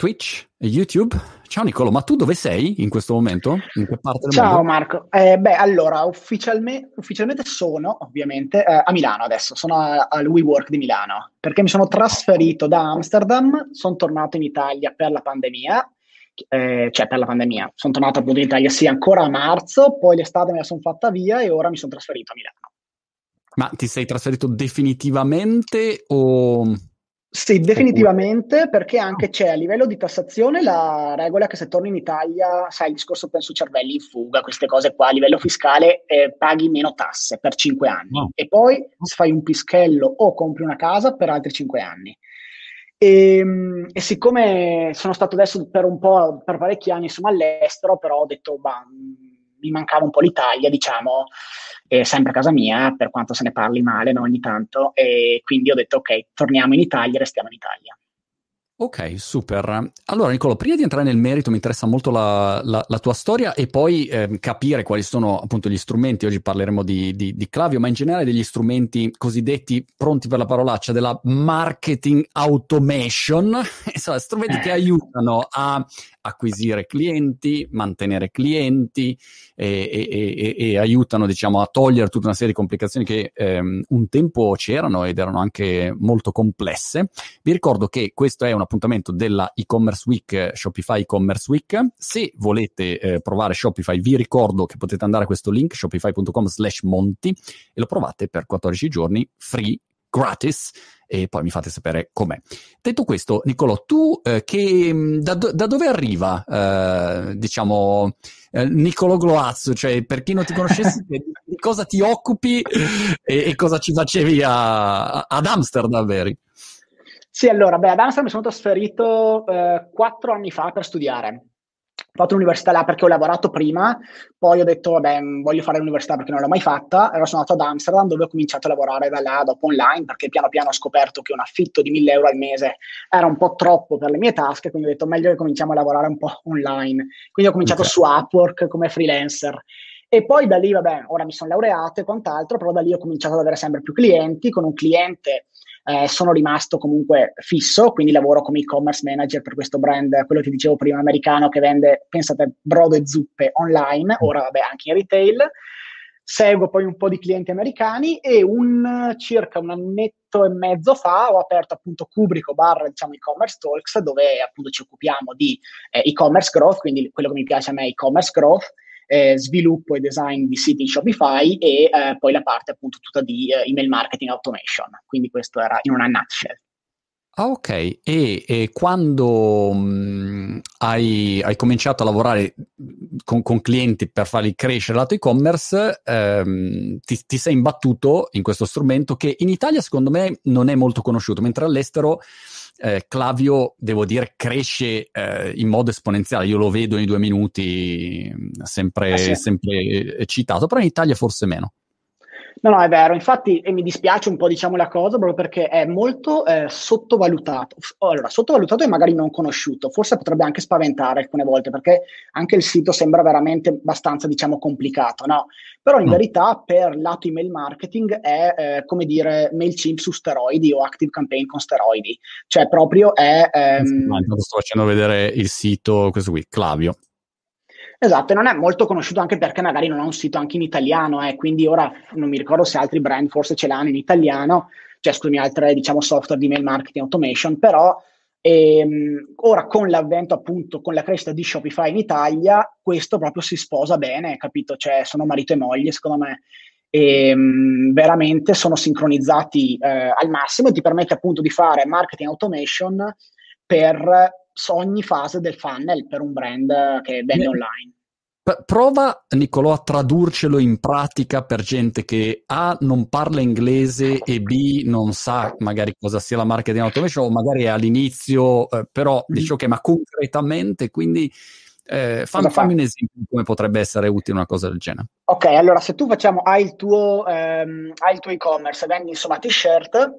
Twitch e YouTube. Ciao Nicolo, ma tu dove sei in questo momento? In che parte del mondo? Ciao Marco. Allora, ufficialmente sono ovviamente a Milano adesso, sono al WeWork di Milano, perché mi sono trasferito da Amsterdam, sono tornato in Italia per la pandemia, sono tornato appunto in Italia ancora a marzo, poi l'estate me la sono fatta via e ora mi sono trasferito a Milano. Ma ti sei trasferito definitivamente o... Sì, definitivamente, perché anche c'è a livello di tassazione la regola che se torni in Italia, sai, il discorso penso cervelli in fuga, queste cose qua, a livello fiscale paghi meno tasse per 5 anni e poi fai un pischello o compri una casa per altri 5 anni. E siccome sono stato adesso per parecchi anni insomma all'estero, però ho detto, mi mancava un po' l'Italia, diciamo, sempre a casa mia, per quanto se ne parli male, no, ogni tanto, e quindi ho detto ok, torniamo in Italia, restiamo in Italia. Ok, super. Allora Nicolo, prima di entrare nel merito mi interessa molto la tua storia e poi capire quali sono appunto gli strumenti. Oggi parleremo di Klaviyo, ma in generale degli strumenti cosiddetti, pronti per la parolaccia, della marketing automation, insomma, strumenti che aiutano a acquisire clienti, mantenere clienti e aiutano, diciamo, a togliere tutta una serie di complicazioni che un tempo c'erano ed erano anche molto complesse. Vi ricordo che questo è un appuntamento della e-commerce week, Shopify e-commerce week. Se volete provare Shopify, vi ricordo che potete andare a questo link shopify.com/monti e lo provate per 14 giorni free, gratis, e poi mi fate sapere com'è. Detto questo, Nicolo, tu da dove arriva Nicolo Gloazzo? Cioè, per chi non ti conoscesse, di cosa ti occupi e cosa ci facevi ad Amsterdam, veri? Sì, allora, ad Amsterdam mi sono trasferito 4 anni fa per studiare. Ho fatto l'università là perché ho lavorato prima, poi ho detto voglio fare l'università perché non l'ho mai fatta, allora sono andato ad Amsterdam dove ho cominciato a lavorare da là dopo online, perché piano piano ho scoperto che un affitto di 1.000 euro al mese era un po' troppo per le mie tasche, quindi ho detto meglio che cominciamo a lavorare un po' online, quindi ho cominciato su Upwork come freelancer. E poi da lì, ora mi sono laureato e quant'altro, però da lì ho cominciato ad avere sempre più clienti. Con un cliente sono rimasto comunque fisso, quindi lavoro come e-commerce manager per questo brand, quello che dicevo prima, americano, che vende, pensate, brodo e zuppe online, ora anche in retail. Seguo poi un po' di clienti americani e circa un annetto e mezzo fa ho aperto appunto Kubrico / e-commerce talks, dove appunto ci occupiamo di e-commerce growth, quindi quello che mi piace a me è e-commerce growth, sviluppo e design di siti in Shopify e poi la parte appunto tutta di email marketing automation. Quindi questo era in una nutshell. Ah, ok. E quando hai cominciato a lavorare con clienti per farli crescere lato e-commerce, ti sei imbattuto in questo strumento che in Italia secondo me non è molto conosciuto, mentre all'estero Klaviyo, devo dire, cresce in modo esponenziale. Io lo vedo ogni 2 minuti, sempre citato, però in Italia forse meno. No, è vero, infatti, e mi dispiace un po', diciamo, la cosa, proprio perché è molto sottovalutato. Allora, sottovalutato e magari non conosciuto, forse potrebbe anche spaventare alcune volte, perché anche il sito sembra veramente abbastanza, diciamo, complicato, no? Però in verità per lato email marketing è, come dire, MailChimp su steroidi o ActiveCampaign con steroidi, cioè proprio è... sto facendo vedere il sito, questo qui, Klaviyo. Esatto, e non è molto conosciuto anche perché magari non ha un sito anche in italiano, quindi ora non mi ricordo se altri brand forse ce l'hanno in italiano, cioè scusami, altre, diciamo, software di email marketing automation, però ora con l'avvento appunto, con la crescita di Shopify in Italia, questo proprio si sposa bene, capito? Cioè sono marito e moglie, secondo me, veramente sono sincronizzati al massimo e ti permette appunto di fare marketing automation per... ogni fase del funnel per un brand che vende online. Prova, Niccolò, a tradurcelo in pratica per gente che A, non parla inglese e B, non sa magari cosa sia la marketing automation, o magari è all'inizio, però dice ok, ma concretamente, quindi fammi un esempio di come potrebbe essere utile una cosa del genere. Ok, allora se tu hai il tuo e-commerce e vendi insomma t-shirt,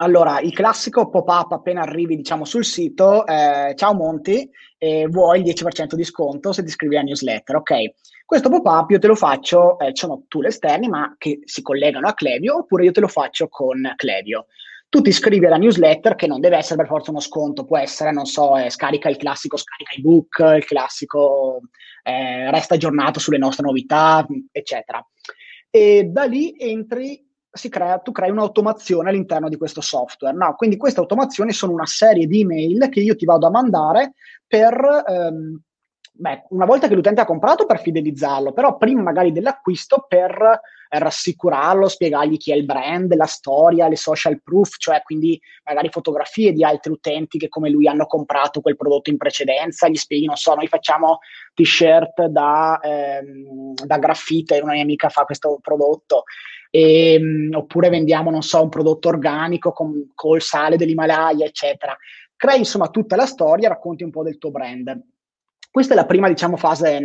allora, il classico pop-up appena arrivi, diciamo, sul sito, ciao Monti, vuoi il 10% di sconto se ti iscrivi alla newsletter, ok? Questo pop-up io te lo faccio, sono tool esterni, ma che si collegano a Klaviyo, oppure io te lo faccio con Klaviyo. tu ti iscrivi alla newsletter, che non deve essere per forza uno sconto, può essere, non so, scarica il classico scarica ebook, il classico resta aggiornato sulle nostre novità, eccetera. E da lì entri, tu crei un'automazione all'interno di questo software, no? Quindi queste automazioni sono una serie di email che io ti vado a mandare per... una volta che l'utente ha comprato, per fidelizzarlo, però prima magari dell'acquisto per rassicurarlo, spiegargli chi è il brand, la storia, le social proof, cioè quindi magari fotografie di altri utenti che come lui hanno comprato quel prodotto in precedenza, gli spieghi, non so, noi facciamo t-shirt da graffite, una mia amica fa questo prodotto, oppure vendiamo, non so, un prodotto organico col sale dell'Himalaya, eccetera. Crei insomma tutta la storia, racconti un po' del tuo brand. Questa è la prima, diciamo, fase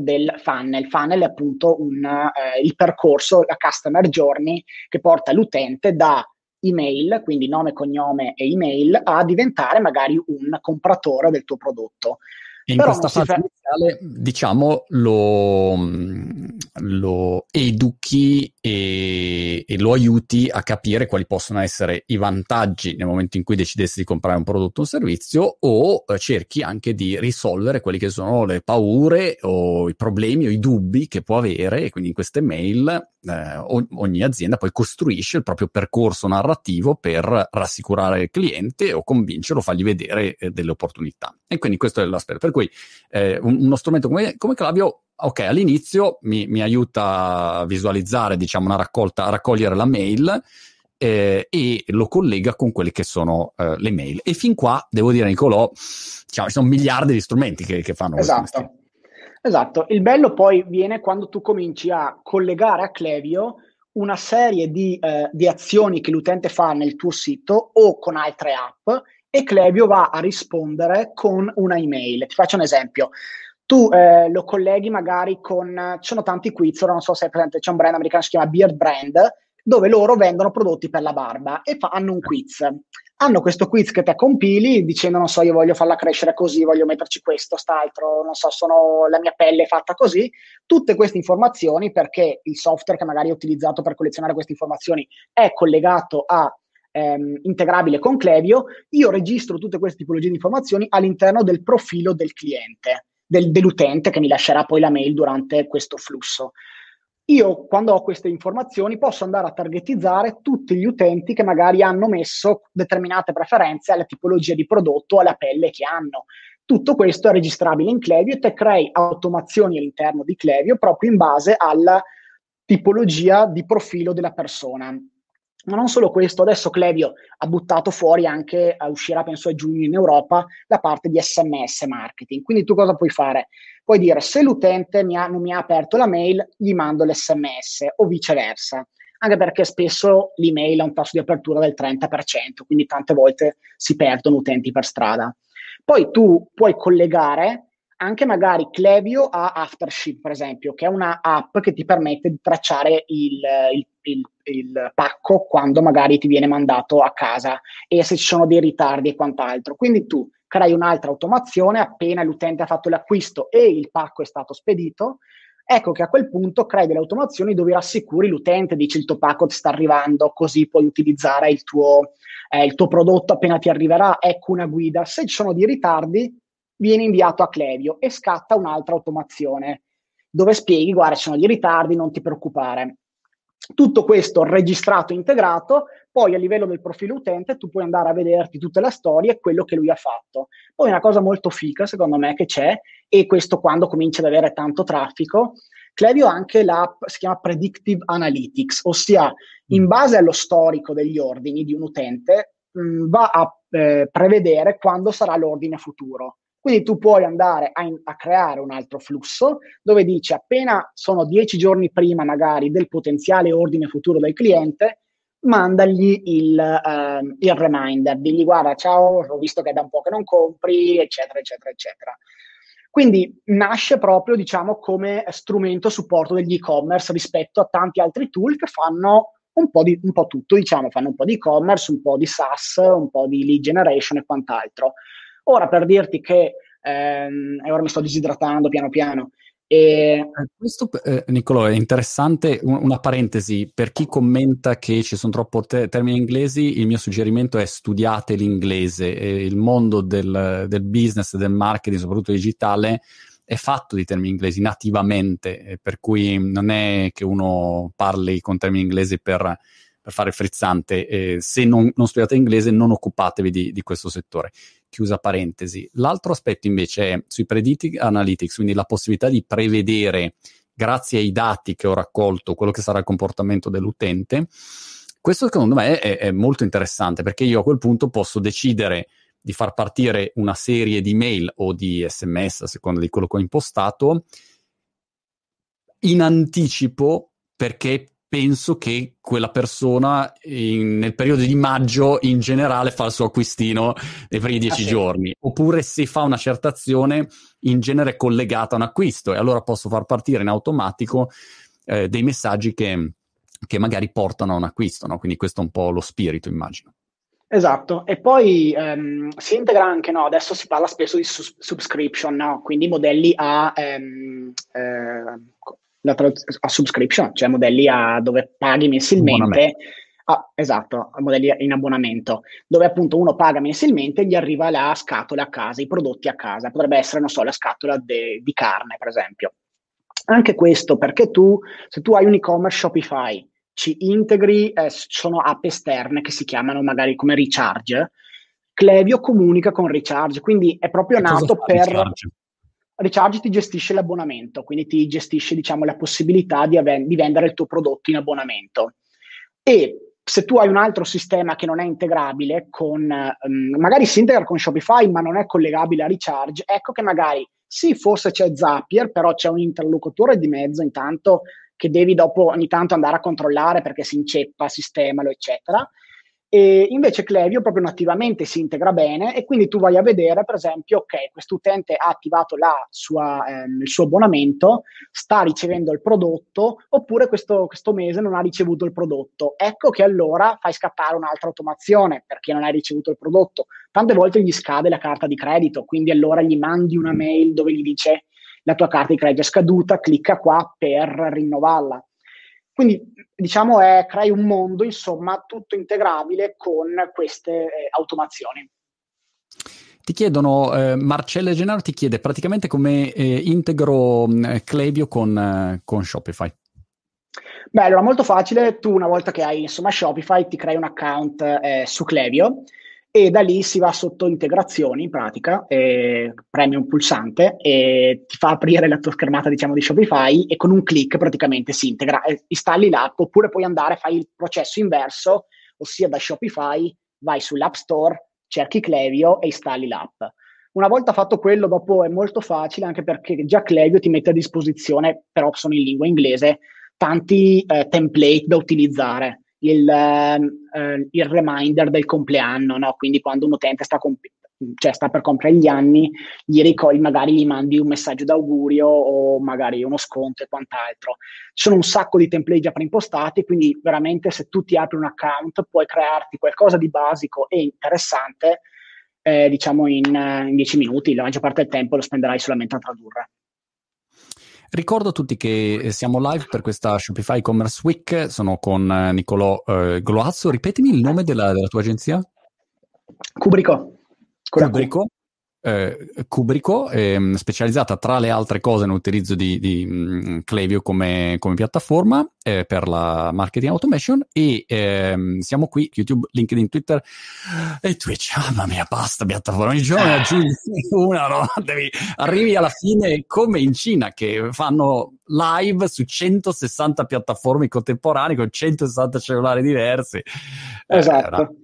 del funnel. Funnel è appunto il percorso, la customer journey, che porta l'utente da email, quindi nome, cognome e email, a diventare magari un compratore del tuo prodotto. E in questa fase iniziale, diciamo, lo educhi e lo aiuti a capire quali possono essere i vantaggi nel momento in cui decidessi di comprare un prodotto o un servizio, o cerchi anche di risolvere quelli che sono le paure o i problemi o i dubbi che può avere. E quindi in queste mail ogni azienda poi costruisce il proprio percorso narrativo per rassicurare il cliente o convincerlo, fargli vedere delle opportunità. E quindi questo è l'aspetto. Per cui uno strumento come Klaviyo, ok, all'inizio mi aiuta a visualizzare, diciamo, una raccolta, a raccogliere la mail e lo collega con quelle che sono le mail. E fin qua, devo dire, Nicolò, diciamo, ci sono miliardi di strumenti che fanno questo mestiere. Esatto. Il bello poi viene quando tu cominci a collegare a Klaviyo una serie di azioni che l'utente fa nel tuo sito o con altre app, e Klaviyo va a rispondere con una email. Ti faccio un esempio. Tu lo colleghi magari con... Ci sono tanti quiz, ora non so se è presente, c'è un brand americano che si chiama Beardbrand, dove loro vendono prodotti per la barba e hanno un quiz. Hanno questo quiz che te compili dicendo, non so, io voglio farla crescere così, voglio metterci questo, st'altro, non so, la mia pelle è fatta così. Tutte queste informazioni, perché il software che magari è utilizzato per collezionare queste informazioni è collegato a integrabile con Klaviyo, io registro tutte queste tipologie di informazioni all'interno del profilo del cliente, dell'utente che mi lascerà poi la mail durante questo flusso. Io, quando ho queste informazioni, posso andare a targetizzare tutti gli utenti che magari hanno messo determinate preferenze alla tipologia di prodotto o alla pelle che hanno. Tutto questo è registrabile in Klaviyo e te crei automazioni all'interno di Klaviyo proprio in base alla tipologia di profilo della persona. Ma non solo questo, adesso Klaviyo ha buttato fuori anche, uscirà penso a giugno in Europa, la parte di SMS marketing. Quindi tu cosa puoi fare? Puoi dire, se l'utente non mi ha aperto la mail, gli mando l'SMS o viceversa. Anche perché spesso l'email ha un tasso di apertura del 30%, quindi tante volte si perdono utenti per strada. Poi tu puoi collegare anche magari Klaviyo a Aftership, per esempio, che è una app che ti permette di tracciare il pacco quando magari ti viene mandato a casa e se ci sono dei ritardi e quant'altro. Quindi tu crei un'altra automazione appena l'utente ha fatto l'acquisto e il pacco è stato spedito. Ecco che a quel punto crei delle automazioni dove rassicuri l'utente, dici il tuo pacco ti sta arrivando, così puoi utilizzare il tuo prodotto appena ti arriverà, ecco una guida. Se ci sono dei ritardi, viene inviato a Klaviyo e scatta un'altra automazione dove spieghi, guarda, ci sono dei ritardi, non ti preoccupare. Tutto questo registrato, integrato, poi a livello del profilo utente tu puoi andare a vederti tutta la storia e quello che lui ha fatto. Poi una cosa molto fica, secondo me, che c'è, e questo quando comincia ad avere tanto traffico, Klaviyo ha anche l'app, si chiama Predictive Analytics, ossia in base allo storico degli ordini di un utente va a prevedere quando sarà l'ordine futuro. Quindi tu puoi andare a creare un altro flusso dove dici appena sono 10 giorni prima magari del potenziale ordine futuro del cliente, mandagli il reminder, digli guarda ciao, ho visto che è da un po' che non compri, eccetera, eccetera, eccetera. Quindi nasce proprio, diciamo, come strumento a supporto degli e-commerce rispetto a tanti altri tool che fanno un po' tutto, diciamo, fanno un po' di e-commerce, un po' di SaaS, un po' di lead generation e quant'altro. Ora, per dirti che, e ora mi sto disidratando piano piano, Questo, Niccolò, è interessante. Una parentesi, per chi commenta che ci sono troppo termini inglesi, il mio suggerimento è studiate l'inglese. Il mondo del business, del marketing, soprattutto digitale, è fatto di termini inglesi nativamente, per cui non è che uno parli con termini inglesi per fare frizzante. Se non studiate inglese, non occupatevi di questo settore. Chiusa parentesi. L'altro aspetto invece è sui Predictive Analytics, quindi la possibilità di prevedere, grazie ai dati che ho raccolto, quello che sarà il comportamento dell'utente. Questo secondo me è molto interessante, perché io a quel punto posso decidere di far partire una serie di mail o di SMS, a seconda di quello che ho impostato, in anticipo, perché penso che quella persona nel periodo di maggio in generale fa il suo acquistino nei primi 10 giorni, oppure se fa una certa azione in genere collegata a un acquisto, e allora posso far partire in automatico dei messaggi che magari portano a un acquisto, no? Quindi questo è un po' lo spirito, immagino. Esatto, e poi si integra anche, no? Adesso si parla spesso di subscription, no? Quindi modelli a subscription, cioè modelli a dove paghi mensilmente, modelli in abbonamento, dove appunto uno paga mensilmente e gli arriva la scatola a casa, i prodotti a casa. Potrebbe essere, non so, la scatola di carne, per esempio. Anche questo, perché se tu hai un e-commerce Shopify, ci integri, sono app esterne che si chiamano magari come Recharge. Klaviyo comunica con Recharge, quindi è proprio nato per... Recharge ti gestisce l'abbonamento, quindi ti gestisce, diciamo, la possibilità di vendere il tuo prodotto in abbonamento. E se tu hai un altro sistema che non è integrabile con, magari si integra con Shopify ma non è collegabile a Recharge, ecco che magari sì, forse c'è Zapier, però c'è un interlocutore di mezzo intanto che devi dopo ogni tanto andare a controllare perché si inceppa, sistemalo, eccetera. E invece Klaviyo proprio nativamente si integra bene, e quindi tu vai a vedere, per esempio, ok, quest'utente ha attivato il suo abbonamento, sta ricevendo il prodotto, oppure questo mese non ha ricevuto il prodotto. Ecco che allora fai scattare un'altra automazione perché non hai ricevuto il prodotto. Tante volte gli scade la carta di credito, quindi allora gli mandi una mail dove gli dice la tua carta di credito è scaduta, clicca qua per rinnovarla. Quindi, diciamo, crei un mondo, insomma, tutto integrabile con queste automazioni. Ti chiedono, Marcella Gennaro ti chiede praticamente come integro Klaviyo con Shopify. Beh, allora, molto facile. Tu, una volta che hai, insomma, Shopify, ti crei un account su Klaviyo, e da lì si va sotto integrazioni, in pratica, premi un pulsante e ti fa aprire la tua schermata, diciamo, di Shopify, e con un click praticamente si integra, installi l'app, oppure puoi fai il processo inverso, ossia da Shopify vai sull'App Store, cerchi Klaviyo e installi l'app. Una volta fatto quello, dopo è molto facile, anche perché già Klaviyo ti mette a disposizione, però sono in lingua inglese, tanti template da utilizzare. Il reminder del compleanno, no? Quindi quando un utente sta per compiere gli anni, magari gli mandi un messaggio d'augurio o magari uno sconto e quant'altro. Ci sono un sacco di template già preimpostati, quindi veramente se tu ti apri un account puoi crearti qualcosa di basico e interessante, diciamo in 10 minuti. La maggior parte del tempo lo spenderai solamente a tradurre. Ricordo a tutti che siamo live per questa Shopify e-commerce week, sono con Niccolò Gloazzo. Ripetimi il nome della tua agenzia? Kubrico, specializzata tra le altre cose nell'utilizzo di Klaviyo come piattaforma per la marketing automation, e siamo qui YouTube, LinkedIn, Twitter e Twitch. Mamma mia, basta piattaforma, ogni giorno una, no? Arrivi alla fine come in Cina, che fanno live su 160 piattaforme contemporanee con 160 cellulari diversi. Esatto.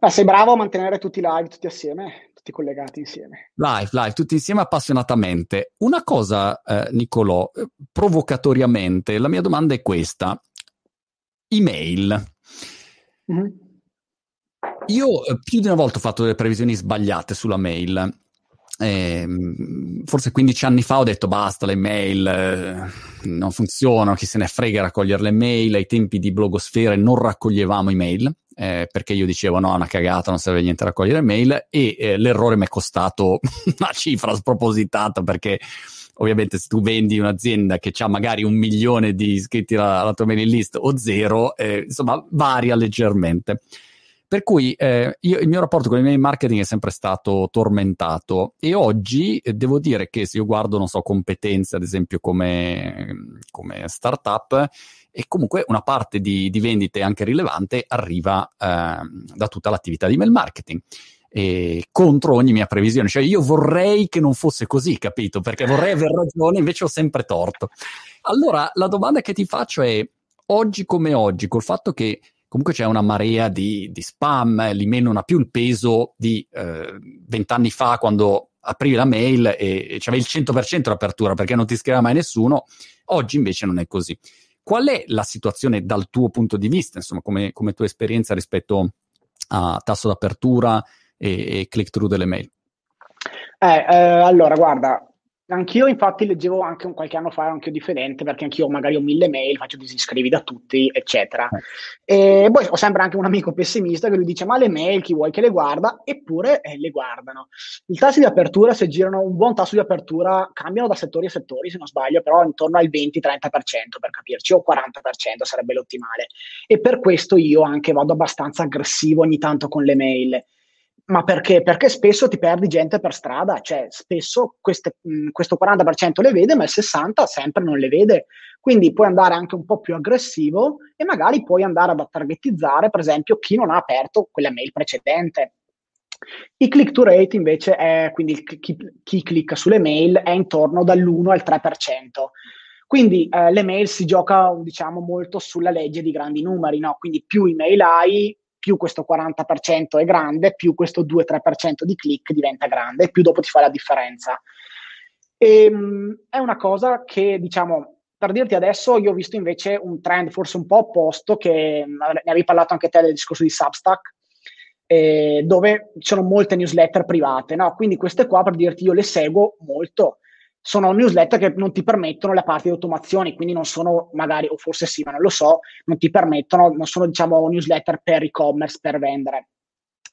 Ma sei bravo a mantenere tutti live tutti assieme, tutti collegati insieme. Live tutti insieme appassionatamente. Una cosa, Niccolò, provocatoriamente, la mia domanda è questa. Email. Mm-hmm. Io più di una volta ho fatto delle previsioni sbagliate sulla mail. Forse 15 anni fa ho detto basta, le mail non funzionano, chi se ne frega a raccogliere le mail. Ai tempi di blogosfera non raccoglievamo email, perché io dicevo no, è una cagata, non serve niente a raccogliere mail, e l'errore mi è costato una cifra spropositata, perché ovviamente se tu vendi un'azienda che ha magari 1 milione di iscritti alla tua mailing list o 0, insomma varia leggermente. Per cui il mio rapporto con l'email marketing è sempre stato tormentato, e oggi devo dire che se io guardo, non so, competenze ad esempio come startup, e comunque una parte di vendite anche rilevante arriva da tutta l'attività di email marketing. E contro ogni mia previsione, cioè io vorrei che non fosse così, capito? Perché vorrei aver ragione, invece ho sempre torto. Allora la domanda che ti faccio è: oggi come oggi, col fatto che comunque c'è una marea di spam, l'email non ha più il peso di 20 anni fa, quando aprivi la mail e c'avevi il 100% l'apertura perché non ti scriveva mai nessuno. Oggi invece non è così. Qual è la situazione dal tuo punto di vista, insomma, come tua esperienza rispetto a tasso d'apertura e click through delle mail? Allora, guarda, anch'io infatti leggevo anche un qualche anno fa, anche io differente, perché anch'io magari ho 1000 mail, faccio disiscrivi da tutti, eccetera. E poi ho sempre anche un amico pessimista che lui dice: ma le mail chi vuoi che le guarda? Eppure le guardano. Il tasso di apertura, se girano un buon tasso di apertura, cambiano da settori a settori se non sbaglio, però intorno al 20-30% per capirci, o 40% sarebbe l'ottimale. E per questo io anche vado abbastanza aggressivo ogni tanto con le mail. Ma perché? Perché spesso ti perdi gente per strada, cioè spesso questo 40% le vede, ma il 60% sempre non le vede. Quindi puoi andare anche un po' più aggressivo e magari puoi andare ad targetizzare, per esempio, chi non ha aperto quella mail precedente. Il click to rate invece è, quindi chi clicca sulle mail, è intorno dall'1 al 3%. Quindi le mail si gioca, diciamo, molto sulla legge di grandi numeri, no? Quindi più email hai, più questo 40% è grande, più questo 2-3% di click diventa grande, più dopo ti fa la differenza. È una cosa che, diciamo, per dirti adesso, io ho visto invece un trend forse un po' opposto, che ne avevi parlato anche te del discorso di Substack, dove ci sono molte newsletter private, no? Quindi queste qua, per dirti, io le seguo molto. Sono newsletter che non ti permettono la parte di automazioni, quindi non sono magari, o forse sì, ma non lo so, non ti permettono, non sono, diciamo, newsletter per e-commerce, per vendere.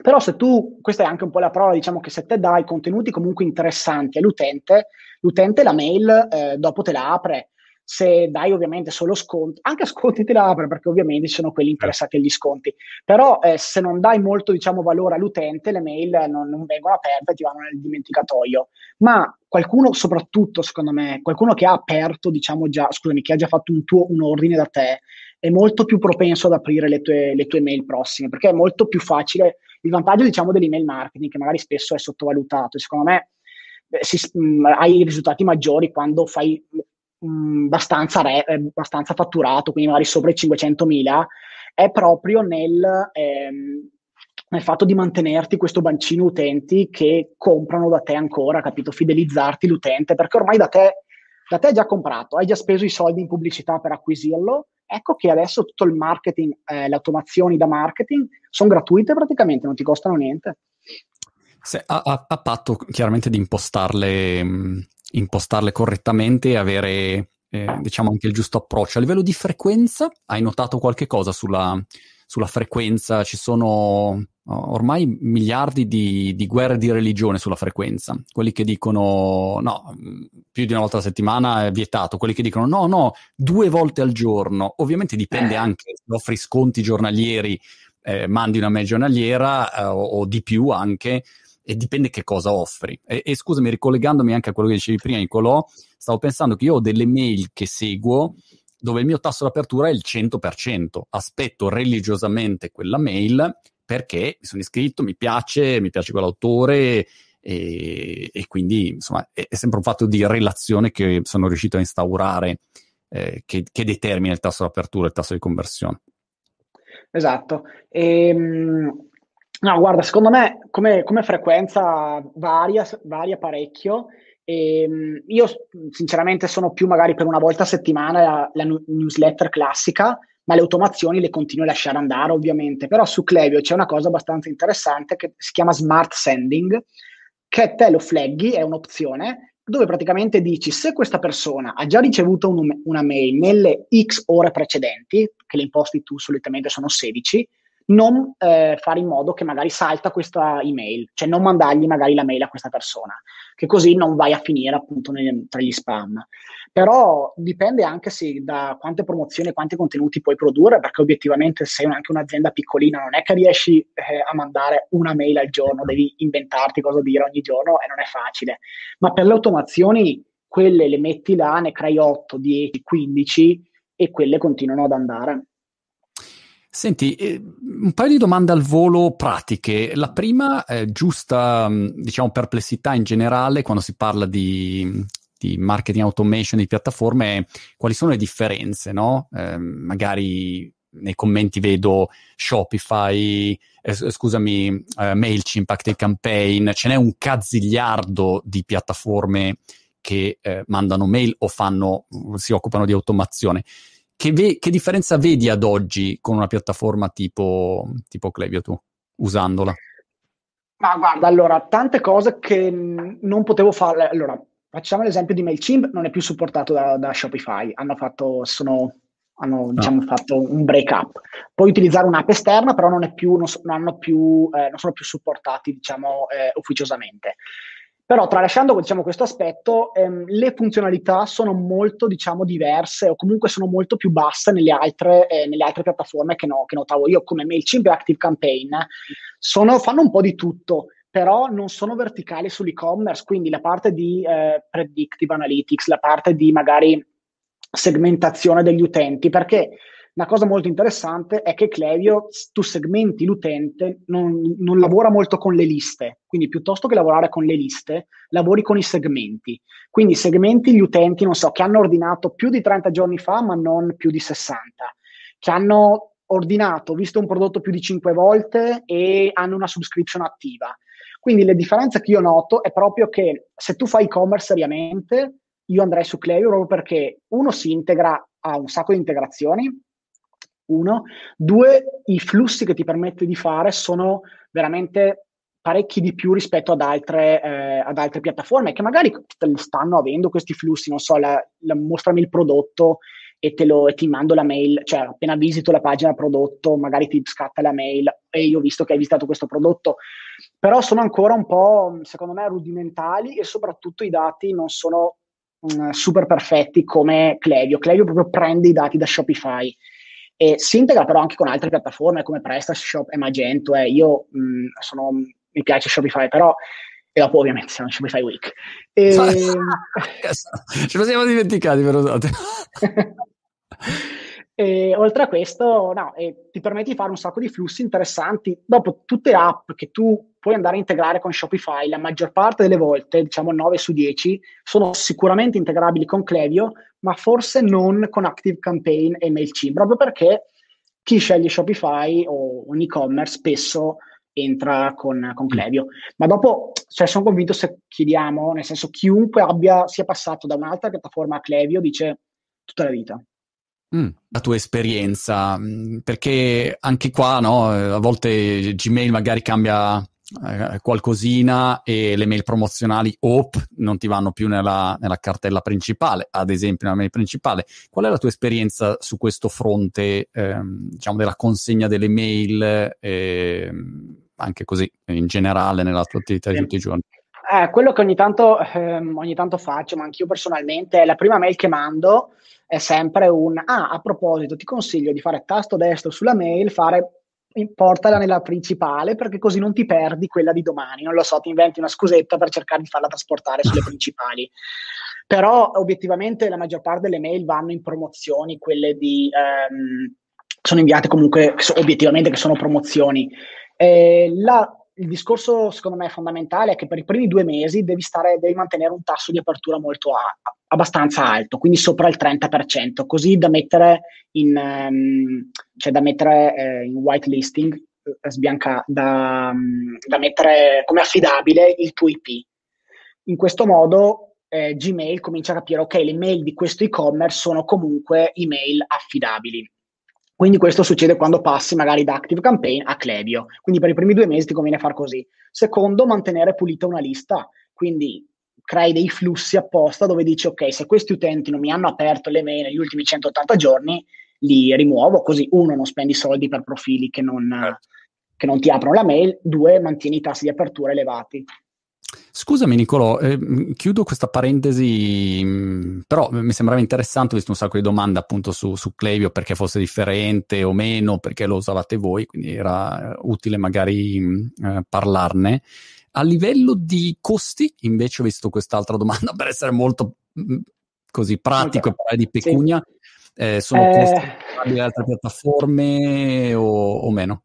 Però se tu, questa è anche un po' la prova, diciamo, che se te dai contenuti comunque interessanti all'utente, l'utente la mail dopo te la apre. Se dai ovviamente solo sconti, anche sconti te la apre, perché ovviamente ci sono quelli interessati agli sconti, però se non dai molto, diciamo, valore all'utente, le mail non vengono aperte, ti vanno nel dimenticatoio. Ma qualcuno, soprattutto secondo me, qualcuno che ha aperto, diciamo, già, scusami, che ha già fatto un ordine da te, è molto più propenso ad aprire le tue mail prossime, perché è molto più facile. Il vantaggio, diciamo, dell'email marketing, che magari spesso è sottovalutato, secondo me hai risultati maggiori quando fai abbastanza fatturato, quindi magari sopra i 500.000, è proprio nel fatto di mantenerti questo bacino utenti che comprano da te ancora, capito? Fidelizzarti l'utente, perché ormai da te è già comprato, hai già speso i soldi in pubblicità per acquisirlo. Ecco che adesso tutto il marketing, le automazioni da marketing sono gratuite praticamente, non ti costano niente. Se, a patto chiaramente di impostarle correttamente e avere diciamo anche il giusto approccio. A livello di frequenza, hai notato qualche cosa sulla frequenza? Ci sono ormai miliardi di guerre di religione sulla frequenza, quelli che dicono no, più di una volta alla settimana è vietato, quelli che dicono no, 2 volte al giorno. Ovviamente dipende anche se offri sconti giornalieri, mandi una mail giornaliera o di più anche, e dipende che cosa offri. E scusami, ricollegandomi anche a quello che dicevi prima, Nicolò, stavo pensando che io ho delle mail che seguo dove il mio tasso d'apertura è il 100%. Aspetto religiosamente quella mail perché mi sono iscritto, mi piace quell'autore, e quindi insomma è sempre un fatto di relazione che sono riuscito a instaurare, che determina il tasso d'apertura e il tasso di conversione. Esatto. No, guarda, secondo me come frequenza varia parecchio. Io sinceramente sono più magari per 1 volta a settimana la newsletter classica, ma le automazioni le continuo a lasciare andare ovviamente. Però su Klaviyo c'è una cosa abbastanza interessante che si chiama Smart Sending, che te lo flaggi, è un'opzione, dove praticamente dici: se questa persona ha già ricevuto una mail nelle X ore precedenti, che le imposti tu solitamente sono 16, non fare in modo che magari salta questa email, cioè non mandargli magari la mail a questa persona, che così non vai a finire appunto tra gli spam. Però dipende anche da quante promozioni e quanti contenuti puoi produrre, perché obiettivamente se sei anche un'azienda piccolina non è che riesci a mandare una mail al giorno, devi inventarti cosa dire ogni giorno e non è facile. Ma per le automazioni, quelle le metti là, ne crei 8, 10, 15 e quelle continuano ad andare. Senti, un paio di domande al volo pratiche. La prima è giusta, diciamo, perplessità in generale quando si parla di marketing automation, di piattaforme, quali sono le differenze, no? Magari nei commenti vedo Shopify, MailChimp, ActiveCampaign, ce n'è un cazzigliardo di piattaforme che mandano mail o si occupano di automazione. Che differenza vedi ad oggi con una piattaforma tipo Klaviyo tu, usandola? Ma guarda, allora, tante cose che non potevo fare. Allora, facciamo l'esempio di MailChimp, non è più supportato da Shopify, hanno fatto un break up. Puoi utilizzare un'app esterna, però non sono più supportati, ufficiosamente. Però tralasciando, questo aspetto, le funzionalità sono molto, diverse, o comunque sono molto più basse nelle altre piattaforme che notavo io, come MailChimp e ActiveCampaign. Fanno un po' di tutto, però non sono verticali sull'e-commerce, quindi la parte di Predictive Analytics, la parte di magari segmentazione degli utenti, perché una cosa molto interessante è che Klaviyo, tu segmenti l'utente, non lavora molto con le liste, quindi piuttosto che lavorare con le liste, lavori con i segmenti. Quindi segmenti gli utenti, che hanno ordinato più di 30 giorni fa, ma non più di 60, che hanno ordinato, visto un prodotto più di 5 volte e hanno una subscription attiva. Quindi le differenze che io noto è proprio che se tu fai e-commerce seriamente, io andrei su Klaviyo proprio perché uno si integra a un sacco di integrazioni, due, i flussi che ti permette di fare sono veramente parecchi di più rispetto ad altre piattaforme che magari stanno avendo questi flussi, mostrami il prodotto e ti mando la mail, cioè appena visito la pagina prodotto magari ti scatta la mail e io ho visto che hai visitato questo prodotto, però sono ancora un po', secondo me, rudimentali e soprattutto i dati non sono super perfetti come Klaviyo. Klaviyo proprio prende i dati da Shopify e si integra però anche con altre piattaforme come Prestashop e Magento. Mi piace Shopify, però, e dopo ovviamente siamo in Shopify Week. Ce lo siamo dimenticati, però scusate. E oltre a questo, ti permette di fare un sacco di flussi interessanti. Dopo, tutte le app che tu puoi andare a integrare con Shopify, la maggior parte delle volte, 9 su 10, sono sicuramente integrabili con Klaviyo, ma forse non con ActiveCampaign e MailChimp, proprio perché chi sceglie Shopify o un e-commerce spesso entra con Klaviyo. Ma dopo, sono convinto, se chiediamo, nel senso, chiunque sia passato da un'altra piattaforma a Klaviyo dice tutta la vita. La tua esperienza, perché anche qua, a volte Gmail magari cambia qualcosina e le mail promozionali non ti vanno più nella cartella principale, ad esempio nella mail principale. Qual è la tua esperienza su questo fronte, della consegna delle mail, anche così in generale nella tua attività di tutti i giorni? Quello che ogni tanto faccio, ma anch'io personalmente, è la prima mail che mando è sempre a proposito, ti consiglio di fare tasto destro sulla mail, portala nella principale, perché così non ti perdi quella di domani, ti inventi una scusetta per cercare di farla trasportare sulle principali. Però obiettivamente la maggior parte delle mail vanno in promozioni, quelle sono inviate comunque, obiettivamente, che sono promozioni. Il discorso, secondo me, fondamentale è che per i primi 2 mesi devi mantenere un tasso di apertura molto abbastanza alto, quindi sopra il 30%, così da mettere in whitelisting, da mettere come affidabile il tuo IP. In questo modo Gmail comincia a capire, ok, le mail di questo e-commerce sono comunque email affidabili. Quindi questo succede quando passi magari da ActiveCampaign a Klaviyo. Quindi per i primi 2 mesi ti conviene far così. Secondo, mantenere pulita una lista. Quindi crei dei flussi apposta dove dici, ok, se questi utenti non mi hanno aperto le mail negli ultimi 180 giorni, li rimuovo, così uno, non spendi soldi per profili che non ti aprono la mail, due, mantieni i tassi di apertura elevati. Scusami Nicolo, chiudo questa parentesi, però mi sembrava interessante, ho visto un sacco di domande appunto su Klaviyo, perché fosse differente o meno, perché lo usavate voi, quindi era utile magari parlarne. A livello di costi, invece ho visto quest'altra domanda, per essere molto così pratico e parlare di pecunia, sì. Sono costi di altre piattaforme o meno?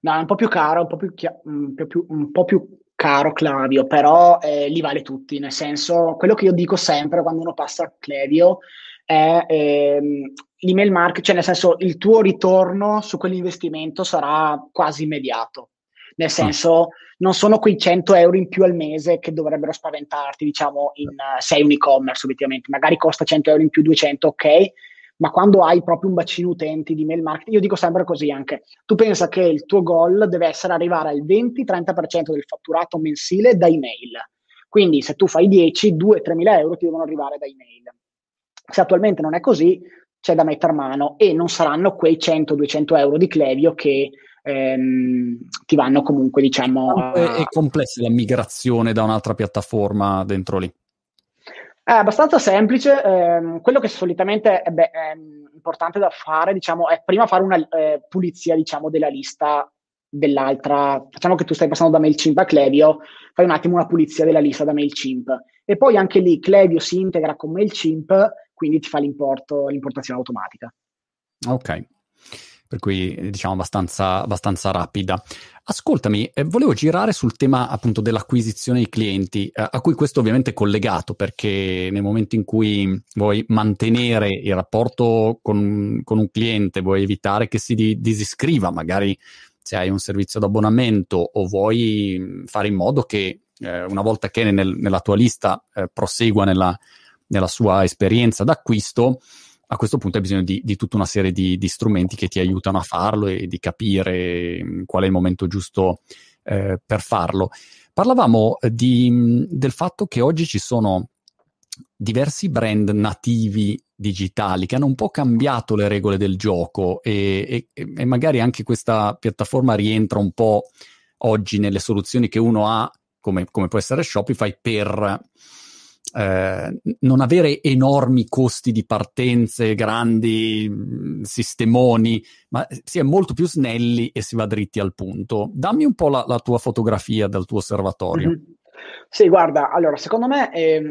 No, è un po' più caro, un po' più caro Klaviyo, però li vale tutti, nel senso, quello che io dico sempre quando uno passa a Klaviyo è l'email marketing, cioè nel senso il tuo ritorno su quell'investimento sarà quasi immediato, nel senso non sono quei 100 euro in più al mese che dovrebbero spaventarti, diciamo, sei un e-commerce obiettivamente, magari costa 100 euro in più, 200, ok, ma quando hai proprio un bacino utenti di mail marketing, io dico sempre così anche, tu pensa che il tuo goal deve essere arrivare al 20-30% del fatturato mensile da email, quindi se tu fai 10, 2-3 mila euro ti devono arrivare da email, se attualmente non è così c'è da mettere mano e non saranno quei 100-200 euro di Klaviyo che ti vanno comunque, diciamo... È complessa la migrazione da un'altra piattaforma dentro lì? È abbastanza semplice, quello che solitamente è importante da fare, diciamo, è prima fare una pulizia, diciamo, della lista dell'altra, facciamo che tu stai passando da MailChimp a Klaviyo, fai un attimo una pulizia della lista da MailChimp e poi anche lì Klaviyo si integra con MailChimp, quindi ti fa l'importazione automatica. Ok. Per cui diciamo abbastanza rapida. Ascoltami, volevo girare sul tema appunto dell'acquisizione dei clienti, a cui questo ovviamente è collegato, perché nel momento in cui vuoi mantenere il rapporto con un cliente, vuoi evitare che si disiscriva, magari se hai un servizio d'abbonamento, o vuoi fare in modo che una volta che nella tua lista prosegua nella sua esperienza d'acquisto, a questo punto hai bisogno di tutta una serie di strumenti che ti aiutano a farlo e di capire qual è il momento giusto per farlo. Parlavamo del fatto che oggi ci sono diversi brand nativi digitali che hanno un po' cambiato le regole del gioco e magari anche questa piattaforma rientra un po' oggi nelle soluzioni che uno ha, come può essere Shopify, per... non avere enormi costi di partenze, grandi sistemoni, ma si è molto più snelli e si va dritti al punto. Dammi un po' la tua fotografia dal tuo osservatorio. Mm-hmm. Sì, guarda, allora secondo me è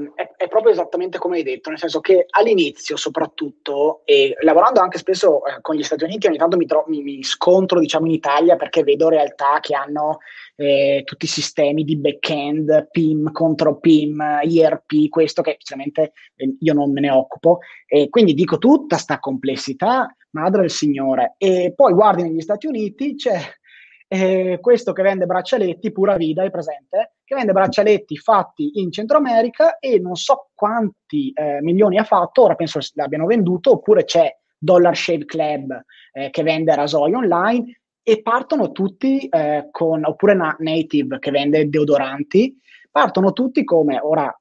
proprio esattamente come hai detto, nel senso che all'inizio soprattutto, e lavorando anche spesso con gli Stati Uniti, ogni tanto mi scontro, diciamo, in Italia, perché vedo realtà che hanno tutti i sistemi di back-end, PIM, contro PIM, ERP, questo che sinceramente io non me ne occupo, e quindi dico tutta sta complessità, madre del Signore, e poi guardi negli Stati Uniti c'è questo che vende braccialetti, Pura Vida, è presente, che vende braccialetti fatti in Centro America e non so quanti milioni ha fatto, ora penso l'abbiano venduto, oppure c'è Dollar Shave Club che vende rasoi online, e partono tutti oppure Native che vende deodoranti, partono tutti come, ora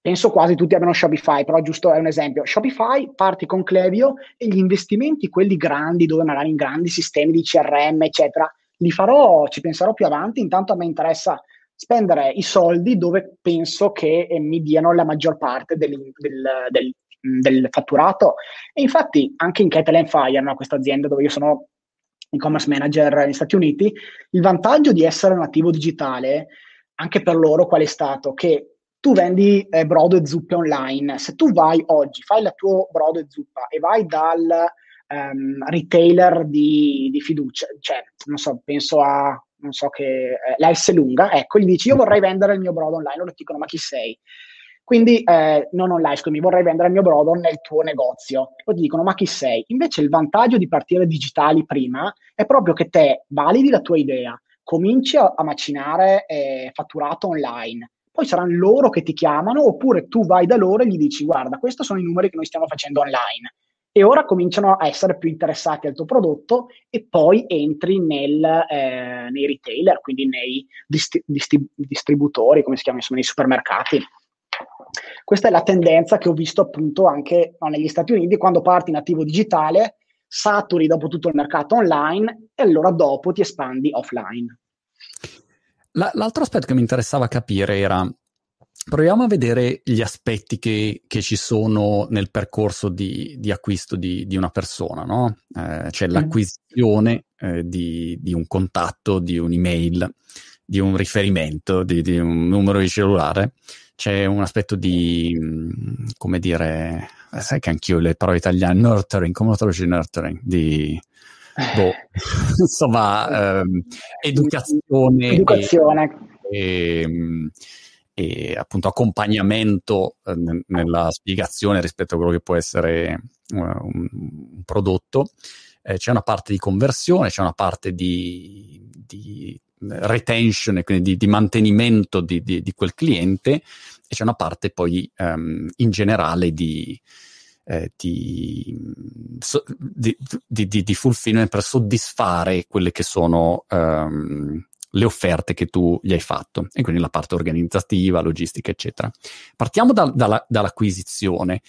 penso quasi tutti abbiano Shopify, però giusto è un esempio, Shopify, parti con Klaviyo e gli investimenti, quelli grandi, dove magari in grandi sistemi di CRM eccetera, li farò, ci penserò più avanti, intanto a me interessa spendere i soldi dove penso che mi diano la maggior parte del fatturato. E infatti anche in Catalan Fire, no, questa azienda dove io sono e-commerce manager negli Stati Uniti, il vantaggio di essere un attivo digitale anche per loro qual è stato? Che tu vendi brodo e zuppe online, se tu vai oggi, fai la tua brodo e zuppa e vai dal retailer di fiducia, cioè non so, penso a la S lunga, ecco, gli dici io vorrei vendere il mio brodo online, loro ti dicono ma chi sei? Quindi non online, scusami, vorrei vendere il mio brodo nel tuo negozio, poi ti dicono ma chi sei? Invece il vantaggio di partire digitali prima è proprio che te validi la tua idea, cominci a macinare fatturato online, poi saranno loro che ti chiamano, oppure tu vai da loro e gli dici guarda, questi sono i numeri che noi stiamo facendo online e ora cominciano a essere più interessati al tuo prodotto, e poi entri nei retailer, quindi nei distributori, come si chiama, insomma, nei supermercati. Questa è la tendenza che ho visto appunto anche negli Stati Uniti, quando parti in attivo digitale saturi dopo tutto il mercato online e allora dopo ti espandi offline. L'altro aspetto che mi interessava capire era, proviamo a vedere gli aspetti che ci sono nel percorso di acquisto di una persona, no? C'è l'acquisizione di un contatto, di un'email, di un riferimento, di un numero di cellulare. C'è un aspetto di, come dire, sai che anch'io le parole italiane, nurturing, come lo traduci nurturing? Di... insomma, educazione, e appunto accompagnamento nella spiegazione rispetto a quello che può essere un prodotto. C'è una parte di conversione, c'è una parte di retention, quindi di mantenimento di quel cliente, e c'è una parte poi in generale di fulfillment per soddisfare quelle che sono le offerte che tu gli hai fatto, e quindi la parte organizzativa, logistica, eccetera. Partiamo dall'acquisizione.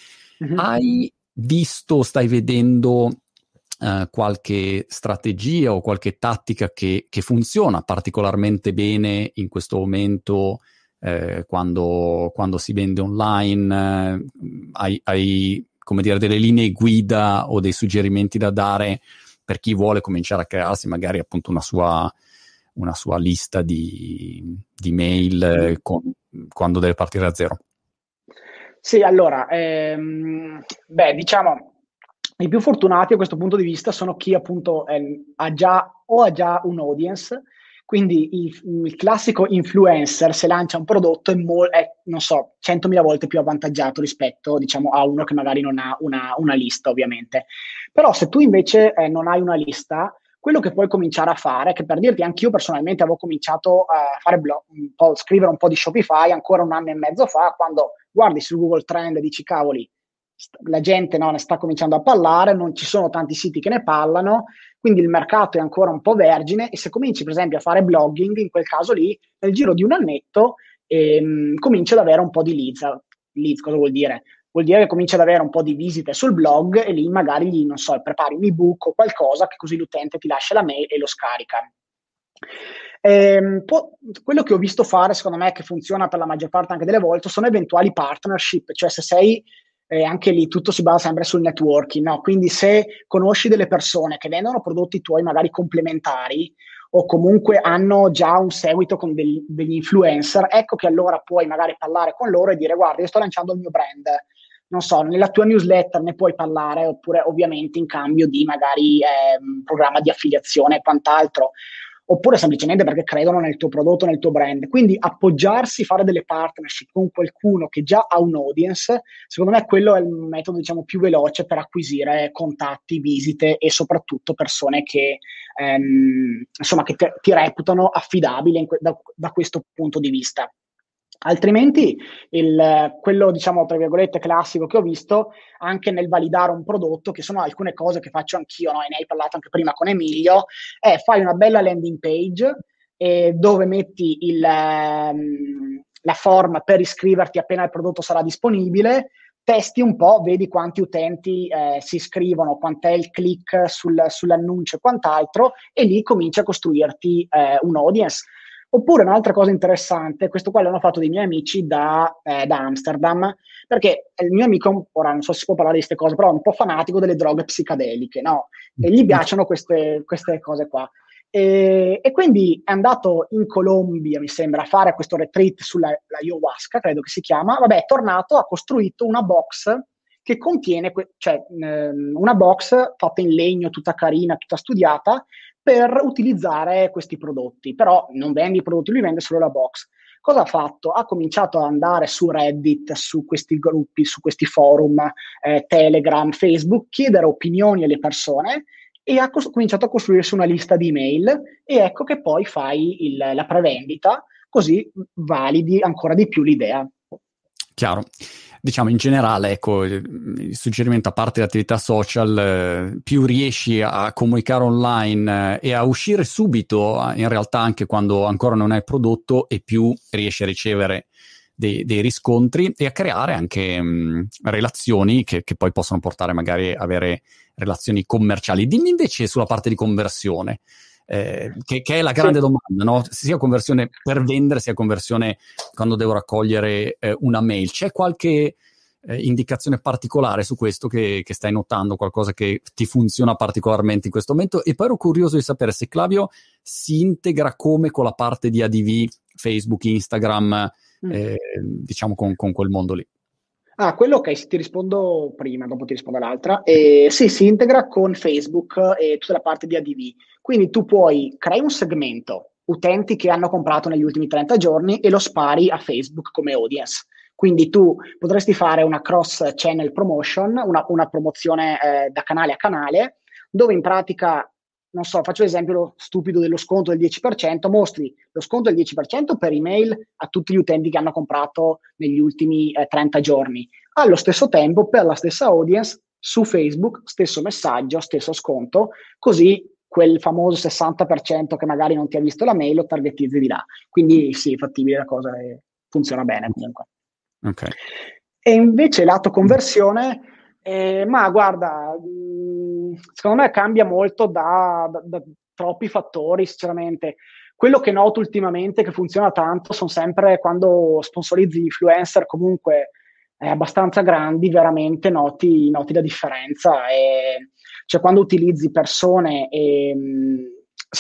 Hai visto, stai vedendo qualche strategia o qualche tattica che funziona particolarmente bene in questo momento? Quando si vende online, hai come dire delle linee guida o dei suggerimenti da dare per chi vuole cominciare a crearsi magari appunto una sua lista di mail quando deve partire da zero? Sì, allora diciamo i più fortunati a questo punto di vista sono chi appunto ha già un audience. Quindi il classico influencer, se lancia un prodotto, è non so, 100.000 volte più avvantaggiato rispetto, diciamo, a uno che magari non ha una lista, ovviamente. Però se tu invece non hai una lista, quello che puoi cominciare a fare, che per dirti anch'io personalmente avevo cominciato a fare blog, scrivere un po' di Shopify ancora 1 anno e mezzo fa, quando guardi su Google Trend e dici, cavoli, la gente ne sta cominciando a parlare, non ci sono tanti siti che ne parlano, quindi il mercato è ancora un po' vergine, e se cominci per esempio a fare blogging, in quel caso lì, nel giro di 1 annetto cominci ad avere un po' di leads. Cosa vuol dire? Vuol dire che cominci ad avere un po' di visite sul blog, e lì magari gli, non so, prepari un ebook o qualcosa, che così l'utente ti lascia la mail e lo scarica. Quello che ho visto fare, secondo me, che funziona per la maggior parte anche delle volte, sono eventuali partnership, cioè se sei anche lì tutto si basa sempre sul networking, no? Quindi se conosci delle persone che vendono prodotti tuoi magari complementari, o comunque hanno già un seguito con degli influencer, ecco che allora puoi magari parlare con loro e dire, guarda, io sto lanciando il mio brand, non so, nella tua newsletter ne puoi parlare, oppure ovviamente in cambio di magari programma di affiliazione e quant'altro, oppure semplicemente perché credono nel tuo prodotto, nel tuo brand. Quindi appoggiarsi, fare delle partnership con qualcuno che già ha un audience, secondo me quello è il metodo, diciamo, più veloce per acquisire contatti, visite e soprattutto persone che ti reputano affidabile da questo punto di vista. Altrimenti quello, diciamo, tra virgolette classico che ho visto anche nel validare un prodotto, che sono alcune cose che faccio anch'io, no? E ne hai parlato anche prima con Emilio, è fai una bella landing page dove metti la form per iscriverti appena il prodotto sarà disponibile, testi un po', vedi quanti utenti si iscrivono, quant'è il click sull'annuncio e quant'altro, e lì cominci a costruirti un audience. Oppure un'altra cosa interessante, questo qua l'hanno fatto dei miei amici da Amsterdam, perché il mio amico, ora non so se si può parlare di queste cose, però è un po' fanatico delle droghe psichedeliche, no? E gli piacciono queste cose qua. E quindi è andato in Colombia, mi sembra, a fare questo retreat sulla ayahuasca, credo che si chiama. Vabbè, è tornato, ha costruito una box che contiene, una box fatta in legno, tutta carina, tutta studiata, per utilizzare questi prodotti. Però non vende i prodotti, lui vende solo la box. Cosa ha fatto? Ha cominciato ad andare su Reddit, su questi gruppi, su questi forum, Telegram, Facebook, chiedere opinioni alle persone, e ha cominciato a costruirsi una lista di email, e ecco che poi fai la prevendita, così validi ancora di più l'idea. Chiaro. Diciamo in generale, ecco, il suggerimento, a parte l'attività social, più riesci a comunicare online e a uscire subito, in realtà anche quando ancora non hai prodotto, e più riesci a ricevere dei riscontri e a creare anche relazioni che poi possono portare magari a avere relazioni commerciali. Dimmi invece sulla parte di conversione, che è la grande domanda, no? Sia conversione per vendere, sia conversione quando devo raccogliere una mail. C'è qualche indicazione particolare su questo che stai notando, qualcosa che ti funziona particolarmente in questo momento? E poi ero curioso di sapere se Klaviyo si integra come con la parte di ADV, Facebook, Instagram, diciamo con quel mondo lì. Ah, quello ok, ti rispondo prima, dopo ti rispondo all'altra. Sì, si integra con Facebook e tutta la parte di ADV. Quindi tu puoi creare un segmento, utenti che hanno comprato negli ultimi 30 giorni, e lo spari a Facebook come audience. Quindi tu potresti fare una cross-channel promotion, una promozione da canale a canale, dove in pratica, non so, faccio l'esempio stupido dello sconto del 10%, mostri lo sconto del 10% per email a tutti gli utenti che hanno comprato negli ultimi 30 giorni. Allo stesso tempo, per la stessa audience, su Facebook, stesso messaggio, stesso sconto, così quel famoso 60% che magari non ti ha visto la mail lo targetizzi di là. Quindi sì, è fattibile la cosa e funziona bene comunque. Okay. E invece lato conversione, ma guarda, secondo me cambia molto da troppi fattori, sinceramente. Quello che noto ultimamente che funziona tanto sono sempre quando sponsorizzi influencer comunque abbastanza grandi, veramente noti la differenza. Cioè quando utilizzi persone,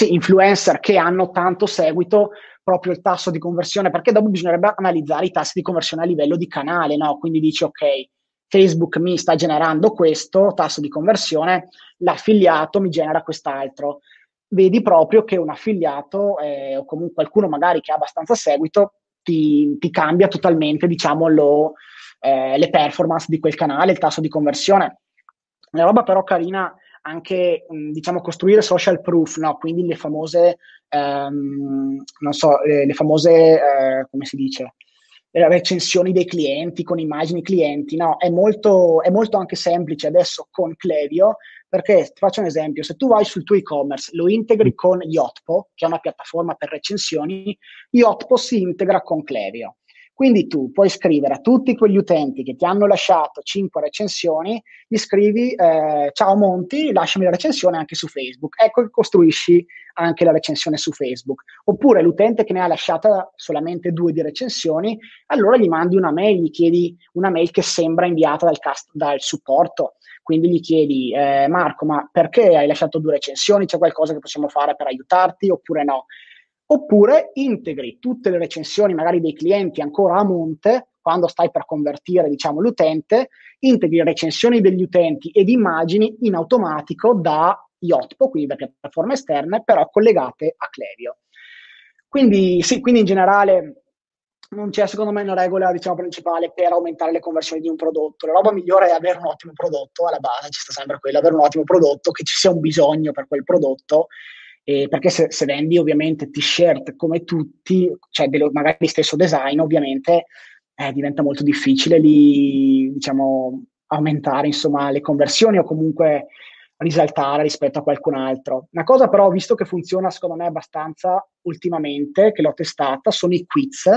influencer che hanno tanto seguito, proprio il tasso di conversione, perché dopo bisognerebbe analizzare i tassi di conversione a livello di canale, no? Quindi dici, ok, Facebook mi sta generando questo tasso di conversione, l'affiliato mi genera quest'altro. Vedi proprio che un affiliato o comunque qualcuno magari che ha abbastanza seguito ti cambia totalmente, diciamo, le performance di quel canale, il tasso di conversione. Una roba però carina anche, diciamo, costruire social proof, no? Quindi le famose come si dice, recensioni dei clienti con immagini clienti, no? È molto anche semplice adesso con Klaviyo, perché ti faccio un esempio: se tu vai sul tuo e-commerce, lo integri con Yotpo, che è una piattaforma per recensioni, Yotpo si integra con Klaviyo. Quindi tu puoi scrivere a tutti quegli utenti che ti hanno lasciato 5 recensioni, gli scrivi ciao Monti, lasciami la recensione anche su Facebook. Ecco che costruisci anche la recensione su Facebook. Oppure l'utente che ne ha lasciata solamente 2 di recensioni, allora gli mandi una mail, gli chiedi una mail che sembra inviata dal supporto. Quindi gli chiedi, Marco, ma perché hai lasciato 2 recensioni? C'è qualcosa che possiamo fare per aiutarti oppure no? Oppure integri tutte le recensioni magari dei clienti ancora a monte, quando stai per convertire, diciamo, l'utente, integri recensioni degli utenti ed immagini in automatico da Yotpo, quindi da piattaforme esterne, però collegate a Klaviyo. Quindi sì, quindi in generale non c'è secondo me una regola, diciamo, principale per aumentare le conversioni di un prodotto. La roba migliore è avere un ottimo prodotto, alla base ci sta sempre quello, avere un ottimo prodotto, che ci sia un bisogno per quel prodotto. Perché se vendi ovviamente t-shirt come tutti, cioè magari stesso design, ovviamente diventa molto difficile lì, diciamo, aumentare, insomma, le conversioni o comunque risaltare rispetto a qualcun altro. Una cosa però ho visto che funziona secondo me abbastanza ultimamente, che l'ho testata, sono i quiz,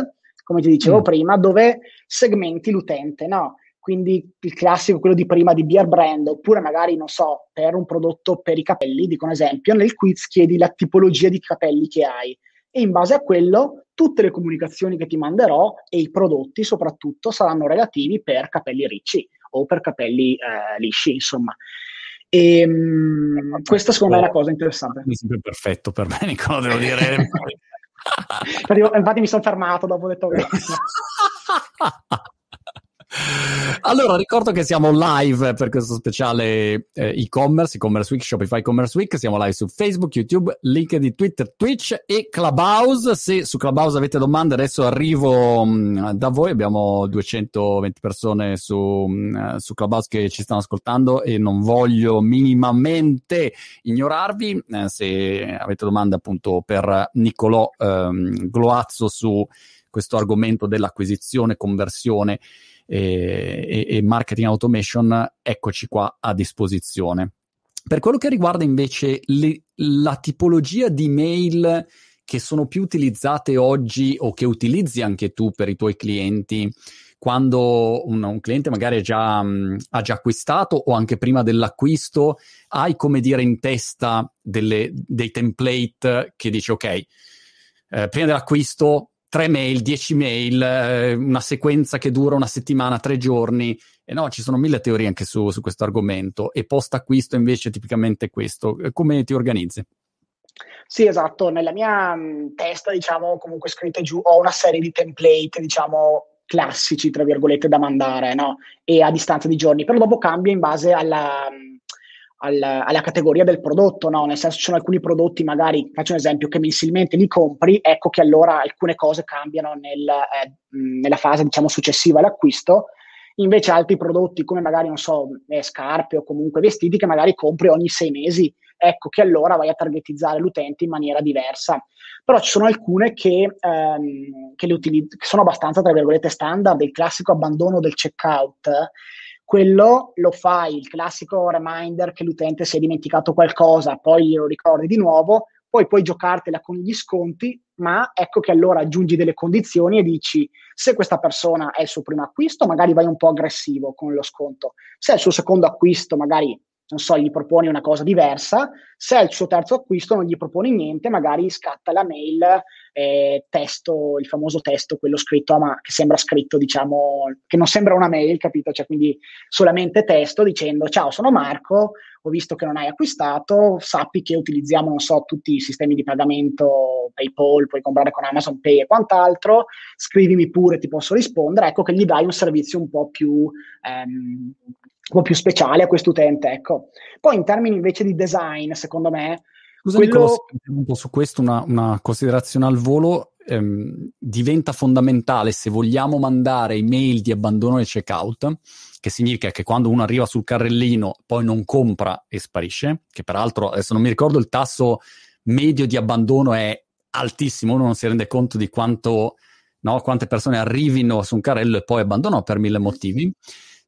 come ti dicevo prima, dove segmenti l'utente, no? Quindi il classico, quello di prima di Beardbrand, oppure magari, non so, per un prodotto per i capelli, dico un esempio, nel quiz chiedi la tipologia di capelli che hai e in base a quello tutte le comunicazioni che ti manderò e i prodotti soprattutto saranno relativi per capelli ricci o per capelli lisci, insomma. E, questa secondo me è una cosa interessante. Mi sembra perfetto per me, Nicolo, devo dire. Infatti mi sono fermato dopo, ho detto che... Allora, ricordo che siamo live per questo speciale e-commerce Week, Shopify Commerce Week. Siamo live su Facebook, YouTube, LinkedIn, Twitter, Twitch e Clubhouse. Se su Clubhouse avete domande, adesso arrivo da voi. Abbiamo 220 persone su Clubhouse che ci stanno ascoltando e non voglio minimamente ignorarvi. Se avete domande appunto per Nicolo Gloazzo su questo argomento dell'acquisizione, conversione e marketing automation, eccoci qua a disposizione. Per quello che riguarda invece la tipologia di mail che sono più utilizzate oggi o che utilizzi anche tu per i tuoi clienti quando un cliente magari ha già acquistato o anche prima dell'acquisto? Hai, come dire, in testa dei template che dici ok, prima dell'acquisto 3 mail, 10 mail, una sequenza che dura 1 settimana, 3 giorni. E no, ci sono 1000 teorie anche su questo argomento, e post acquisto invece tipicamente questo. Come ti organizzi? Sì, esatto, nella mia testa, diciamo, comunque scritte giù, ho una serie di template, diciamo, classici, tra virgolette, da mandare, no? E a distanza di giorni, però dopo cambia in base alla categoria del prodotto, no? Nel senso, ci sono alcuni prodotti, magari, faccio un esempio, che mensilmente li compri, ecco che allora alcune cose cambiano nella fase, diciamo, successiva all'acquisto. Invece altri prodotti, come magari, non so, scarpe o comunque vestiti, che magari compri ogni 6 mesi, ecco che allora vai a targetizzare l'utente in maniera diversa. Però ci sono alcune che sono abbastanza, tra virgolette, standard. Il classico abbandono del checkout, quello lo fai, il classico reminder che l'utente si è dimenticato qualcosa, poi glielo ricordi di nuovo, poi puoi giocartela con gli sconti, ma ecco che allora aggiungi delle condizioni e dici: se questa persona è il suo primo acquisto, magari vai un po' aggressivo con lo sconto; se è il suo secondo acquisto, magari, non so, gli proponi una cosa diversa; se è il suo terzo acquisto, non gli proponi niente, magari scatta la mail, testo, il famoso testo, quello scritto, ma che sembra scritto, diciamo, che non sembra una mail, capito? Cioè, quindi solamente testo dicendo: ciao, sono Marco, ho visto che non hai acquistato, sappi che utilizziamo, non so, tutti i sistemi di pagamento, PayPal, puoi comprare con Amazon Pay e quant'altro, scrivimi pure, ti posso rispondere. Ecco che gli dai un servizio un po' più speciale a quest'utente, ecco. Poi in termini invece di design, secondo me... Scusami, un po' su questo una considerazione al volo. Diventa fondamentale, se vogliamo mandare email di abbandono del checkout, che significa che quando uno arriva sul carrellino poi non compra e sparisce, che peraltro, adesso non mi ricordo, il tasso medio di abbandono è altissimo, uno non si rende conto di quanto, no, quante persone arrivino su un carrello e poi abbandonano per 1000 motivi.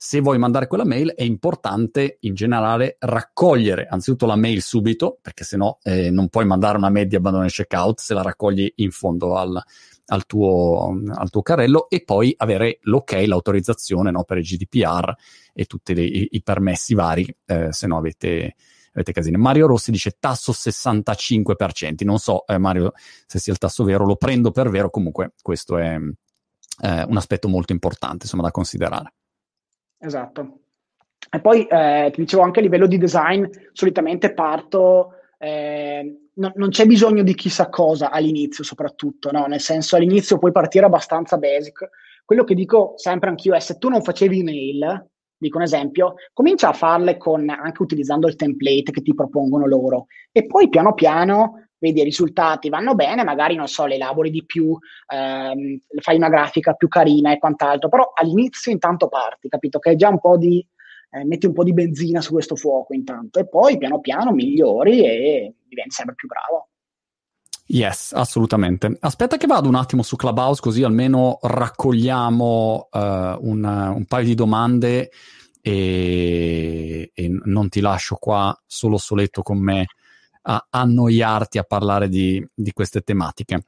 Se vuoi mandare quella mail è importante in generale raccogliere anzitutto la mail subito, perché sennò non puoi mandare una mail di abbandono e checkout se la raccogli in fondo al tuo carrello, e poi avere l'ok, l'autorizzazione, no, per il GDPR e tutti i permessi vari, se no avete casine. Mario Rossi dice tasso 65%, non so Mario se sia il tasso vero, lo prendo per vero, comunque questo è un aspetto molto importante, insomma, da considerare. Esatto. E poi ti dicevo, anche a livello di design solitamente parto, non c'è bisogno di chissà cosa all'inizio, soprattutto, no? Nel senso, all'inizio puoi partire abbastanza basic. Quello che dico sempre anch'io è: se tu non facevi email, dico un esempio, comincia a farle anche utilizzando il template che ti propongono loro, e poi piano piano vedi i risultati, vanno bene, magari, non so, le elabori di più, fai una grafica più carina e quant'altro, però all'inizio intanto parti, capito? Che è già un po' di, metti un po' di benzina su questo fuoco intanto, e poi piano piano migliori e diventi sempre più bravo. Yes, assolutamente. Aspetta che vado un attimo su Clubhouse, così almeno raccogliamo un paio di domande e non ti lascio qua solo soletto con me a annoiarti a parlare di queste tematiche.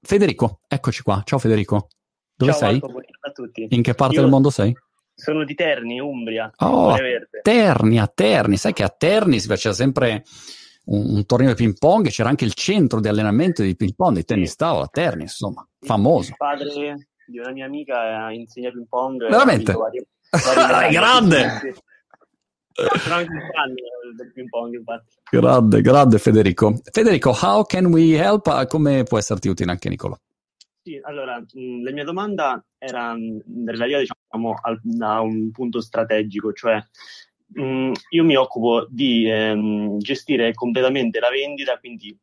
Federico, eccoci qua. Ciao Federico, dove sei? Marco, buongiorno a tutti. In che parte del mondo sei? Sono di Terni, Umbria. Oh, Terni, sai che a Terni si faceva sempre un torneo di ping pong, c'era anche il centro di allenamento di ping pong, di tennis tavola a Terni, insomma, famoso. Il padre di una mia amica insegna ping pong. Veramente? È grande! Grande Federico, how can we help? Come può esserti utile anche Nicolo? Sì, allora, la mia domanda era relativa, diciamo, a un punto strategico, cioè io mi occupo di gestire completamente la vendita, quindi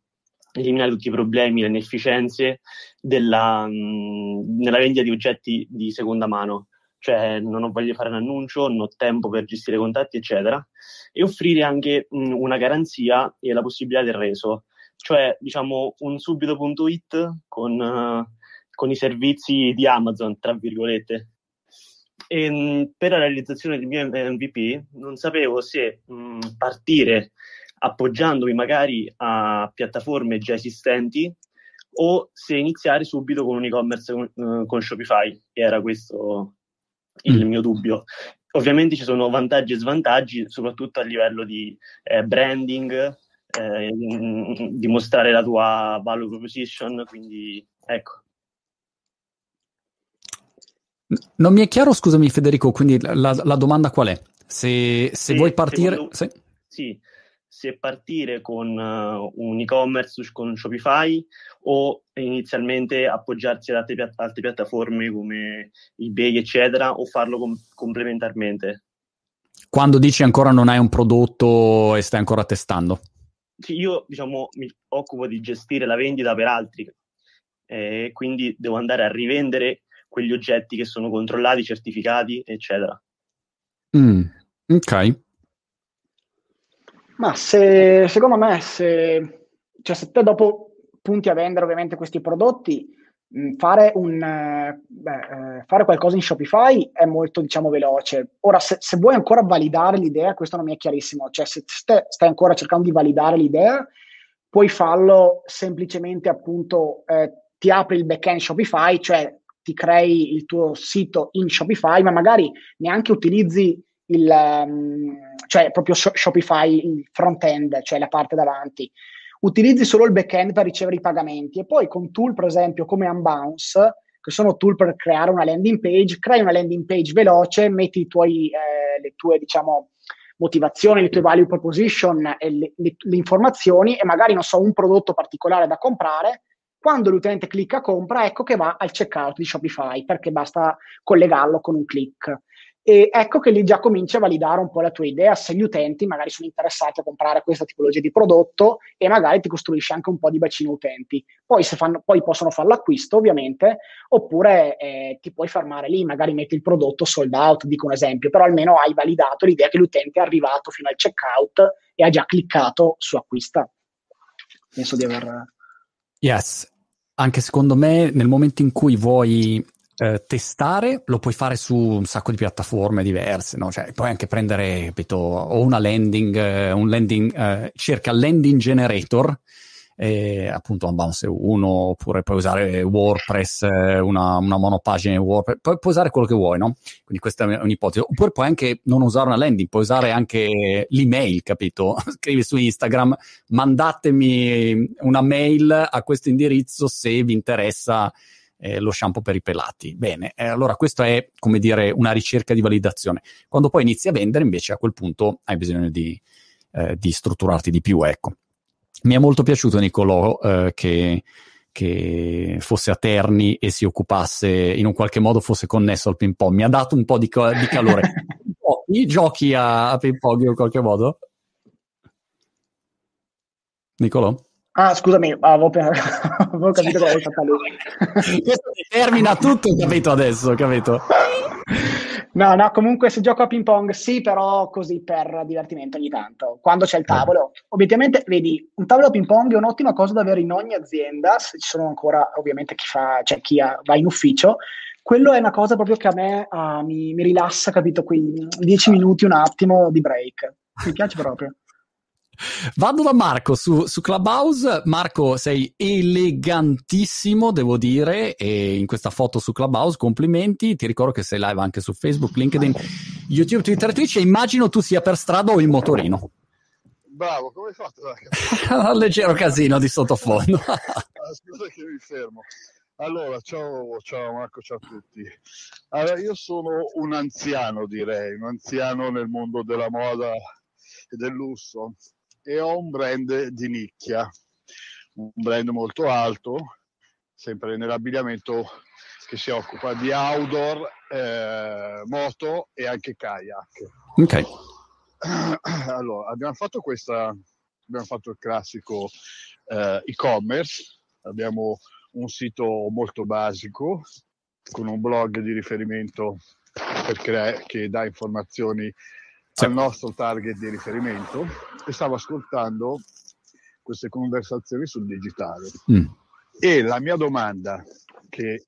eliminare tutti i problemi, le inefficienze nella vendita di oggetti di seconda mano. Cioè, non ho voglia di fare un annuncio, non ho tempo per gestire contatti, eccetera, e offrire anche una garanzia e la possibilità del reso, cioè, diciamo, un subito.it con i servizi di Amazon, tra virgolette. E, per la realizzazione del mio MVP non sapevo se partire appoggiandomi magari a piattaforme già esistenti, o se iniziare subito con un e-commerce con Shopify, che era questo il mio dubbio. Ovviamente ci sono vantaggi e svantaggi, soprattutto a livello di branding, di mostrare la tua value proposition, quindi ecco. Non mi è chiaro, scusami Federico, quindi la domanda qual è? Se vuoi partire... se partire con un e-commerce con Shopify o inizialmente appoggiarsi ad altre piattaforme come eBay, eccetera, o farlo complementarmente. Quando dici ancora non hai un prodotto e stai ancora testando? Sì, io mi occupo di gestire la vendita per altri, quindi devo andare a rivendere quegli oggetti che sono controllati, certificati, eccetera. Ok. Ma se te dopo punti a vendere ovviamente questi prodotti, fare qualcosa in Shopify è molto veloce. Ora, se vuoi ancora validare l'idea, questo non mi è chiarissimo, cioè se stai ancora cercando di validare l'idea, puoi farlo semplicemente appunto, ti apri il backend Shopify, cioè ti crei il tuo sito in Shopify, ma magari neanche utilizzi proprio Shopify il front-end, cioè la parte davanti, utilizzi solo il back-end per ricevere i pagamenti e poi con tool per esempio come Unbounce, che sono tool per creare una landing page, crei una landing page veloce, metti i tuoi, le tue motivazioni, le tue value proposition e le informazioni e magari un prodotto particolare da comprare. Quando l'utente clicca compra, ecco che va al checkout di Shopify perché basta collegarlo con un click. E ecco che lì già comincia a validare un po' la tua idea, se gli utenti magari sono interessati a comprare questa tipologia di prodotto e magari ti costruisci anche un po' di bacino utenti. Poi poi possono fare l'acquisto ovviamente, oppure ti puoi fermare lì, magari metti il prodotto sold out, dico un esempio, però almeno hai validato l'idea che l'utente è arrivato fino al checkout e ha già cliccato su acquista. Penso di aver... Yes, anche secondo me nel momento in cui vuoi... testare lo puoi fare su un sacco di piattaforme diverse, no? Cioè, puoi anche prendere, o una landing, cerca landing generator, appunto Unbounce 1, oppure puoi usare WordPress, una monopagina WordPress, puoi usare quello che vuoi, no? Quindi questa è un'ipotesi. Oppure puoi anche non usare una landing, puoi usare anche l'email, capito? Scrivi su Instagram, mandatemi una mail a questo indirizzo se vi interessa lo shampoo per i pelati. Bene, allora questo è, una ricerca di validazione. Quando poi inizi a vendere, invece, a quel punto hai bisogno di strutturarti di più, ecco. Mi è molto piaciuto, Nicolo, che fosse a Terni e si occupasse, in un qualche modo fosse connesso al ping pong. Mi ha dato un po' di calore. Giochi a ping pong in qualche modo? Nicolo? Ah, scusami, avevo capito cosa è stata lui. Questo determina tutto, capito adesso, capito? No, comunque se gioco a ping pong sì, però così per divertimento ogni tanto, quando c'è il tavolo. Obiettivamente, vedi, un tavolo a ping pong è un'ottima cosa da avere in ogni azienda, se ci sono ancora ovviamente chi va in ufficio. Quello è una cosa proprio che a me mi rilassa, capito? Quindi 10 minuti, un attimo di break. Mi piace proprio. Vado da Marco su Clubhouse. Marco, sei elegantissimo, devo dire, e in questa foto su Clubhouse, complimenti. Ti ricordo che sei live anche su Facebook, LinkedIn, YouTube, Twitter, Twitch e immagino tu sia per strada o in motorino. Bravo, come hai fatto? Un leggero casino di sottofondo. Aspetta che mi fermo. Allora, ciao Marco, ciao a tutti. Allora, io sono un anziano, direi, un anziano nel mondo della moda e del lusso. E ho un brand di nicchia, un brand molto alto, sempre nell'abbigliamento, che si occupa di outdoor, moto e anche kayak. Ok. Allora, abbiamo fatto il classico e-commerce, abbiamo un sito molto basico, con un blog di riferimento che dà informazioni al nostro target di riferimento, e stavo ascoltando queste conversazioni sul digitale e la mia domanda che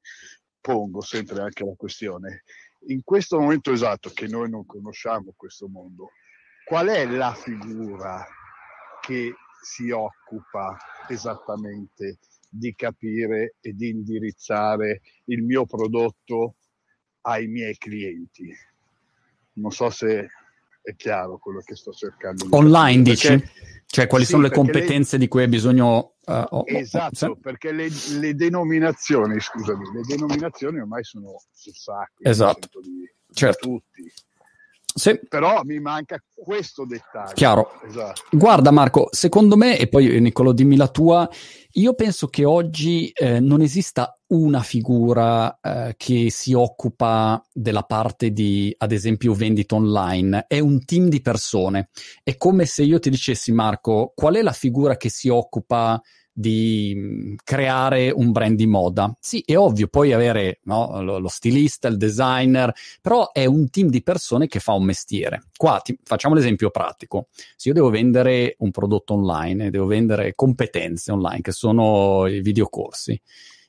pongo sempre anche alla questione, in questo momento esatto che noi non conosciamo questo mondo, qual è la figura che si occupa esattamente di capire e di indirizzare il mio prodotto ai miei clienti. Non so se è chiaro quello che sto cercando. Online dici? Cioè quali sono le competenze di cui hai bisogno? Esatto, perché le denominazioni, scusami, le denominazioni ormai sono sul sacco. Esatto, certo. Tutti. Sì. Però mi manca questo dettaglio. Chiaro. Esatto. Guarda Marco, secondo me, e poi Nicolo dimmi la tua, io penso che oggi non esista una figura che si occupa della parte di, ad esempio, vendita online. È un team di persone. È come se io ti dicessi, Marco, qual è la figura che si occupa di creare un brand di moda? Sì, è ovvio, puoi avere, no, lo stilista, il designer, però è un team di persone che fa un mestiere. Qua facciamo l'esempio pratico. Se io devo vendere un prodotto online, devo vendere competenze online, che sono i videocorsi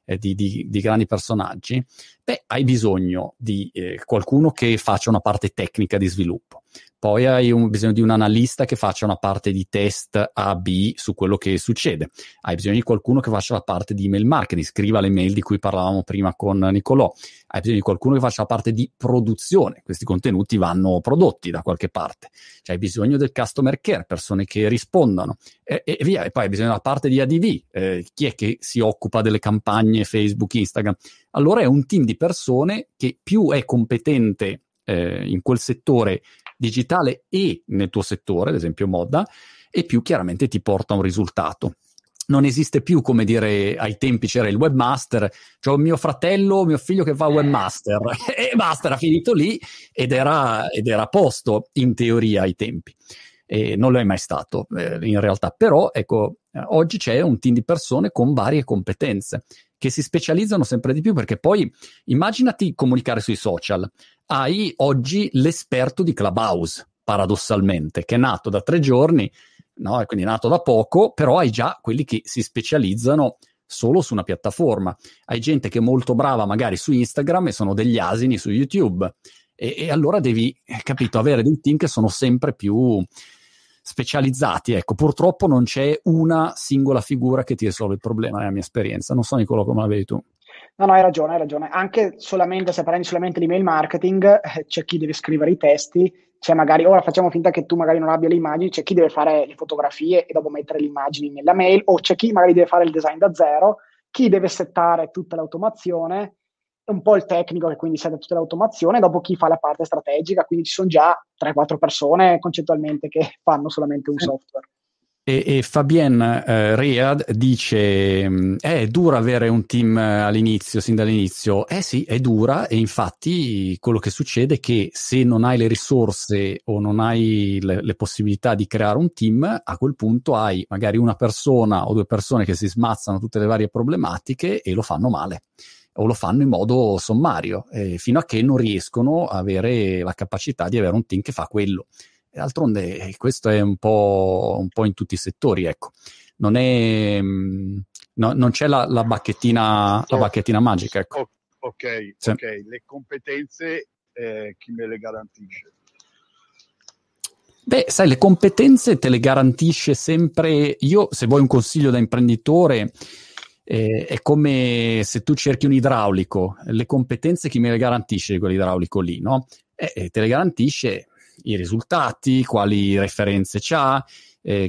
di grandi personaggi, beh, hai bisogno di qualcuno che faccia una parte tecnica di sviluppo. Poi hai bisogno di un analista che faccia una parte di test A/B su quello che succede. Hai bisogno di qualcuno che faccia la parte di email marketing, scriva le mail di cui parlavamo prima con Nicolò. Hai bisogno di qualcuno che faccia la parte di produzione. Questi contenuti vanno prodotti da qualche parte. Cioè, hai bisogno del customer care, persone che rispondano e via. E poi hai bisogno della parte di ADV. Chi è che si occupa delle campagne Facebook, Instagram? Allora è un team di persone che più è competente in quel settore digitale e nel tuo settore, ad esempio moda, e più chiaramente ti porta a un risultato. Non esiste più, come dire, ai tempi c'era il webmaster, cioè mio fratello, mio figlio che fa webmaster, e basta, era finito lì ed era a posto, in teoria, ai tempi. E non lo è mai stato, in realtà. Però, ecco, oggi c'è un team di persone con varie competenze, che si specializzano sempre di più, perché poi immaginati comunicare sui social. Hai oggi l'esperto di Clubhouse, paradossalmente, che è nato da 3 giorni, no? E quindi è nato da poco, però hai già quelli che si specializzano solo su una piattaforma. Hai gente che è molto brava magari su Instagram e sono degli asini su YouTube. E allora devi, capito, avere dei team che sono sempre più specializzati, ecco. Purtroppo non c'è una singola figura che ti risolve il problema, nella mia esperienza. Non so Nicolò come la vedi tu. No, hai ragione. Anche solamente, se parli solamente di mail marketing, c'è chi deve scrivere i testi, c'è magari, ora facciamo finta che tu magari non abbia le immagini, c'è chi deve fare le fotografie e dopo mettere le immagini nella mail, o c'è chi magari deve fare il design da zero, chi deve settare tutta l'automazione, un po' il tecnico che quindi sette tutta l'automazione, dopo chi fa la parte strategica, quindi ci sono già 3-4 persone concettualmente che fanno solamente un software. E Fabien Riad dice è dura avere un team all'inizio, sin dall'inizio. Sì, è dura, e infatti quello che succede è che se non hai le risorse o non hai le possibilità di creare un team, a quel punto hai magari una persona o 2 persone che si smazzano tutte le varie problematiche e lo fanno male, o lo fanno in modo sommario, fino a che non riescono a avere la capacità di avere un team che fa quello. E d'altronde questo è un po' in tutti i settori, ecco. Non è non c'è la bacchettina, la bacchettina magica, ecco. Ok, sì. Ok, le competenze chi me le garantisce? Beh, sai, le competenze te le garantisce sempre. Io, se vuoi un consiglio da imprenditore, è come se tu cerchi un idraulico, le competenze chi me le garantisce di quell'idraulico lì, no? Te le garantisce i risultati, quali referenze c'ha,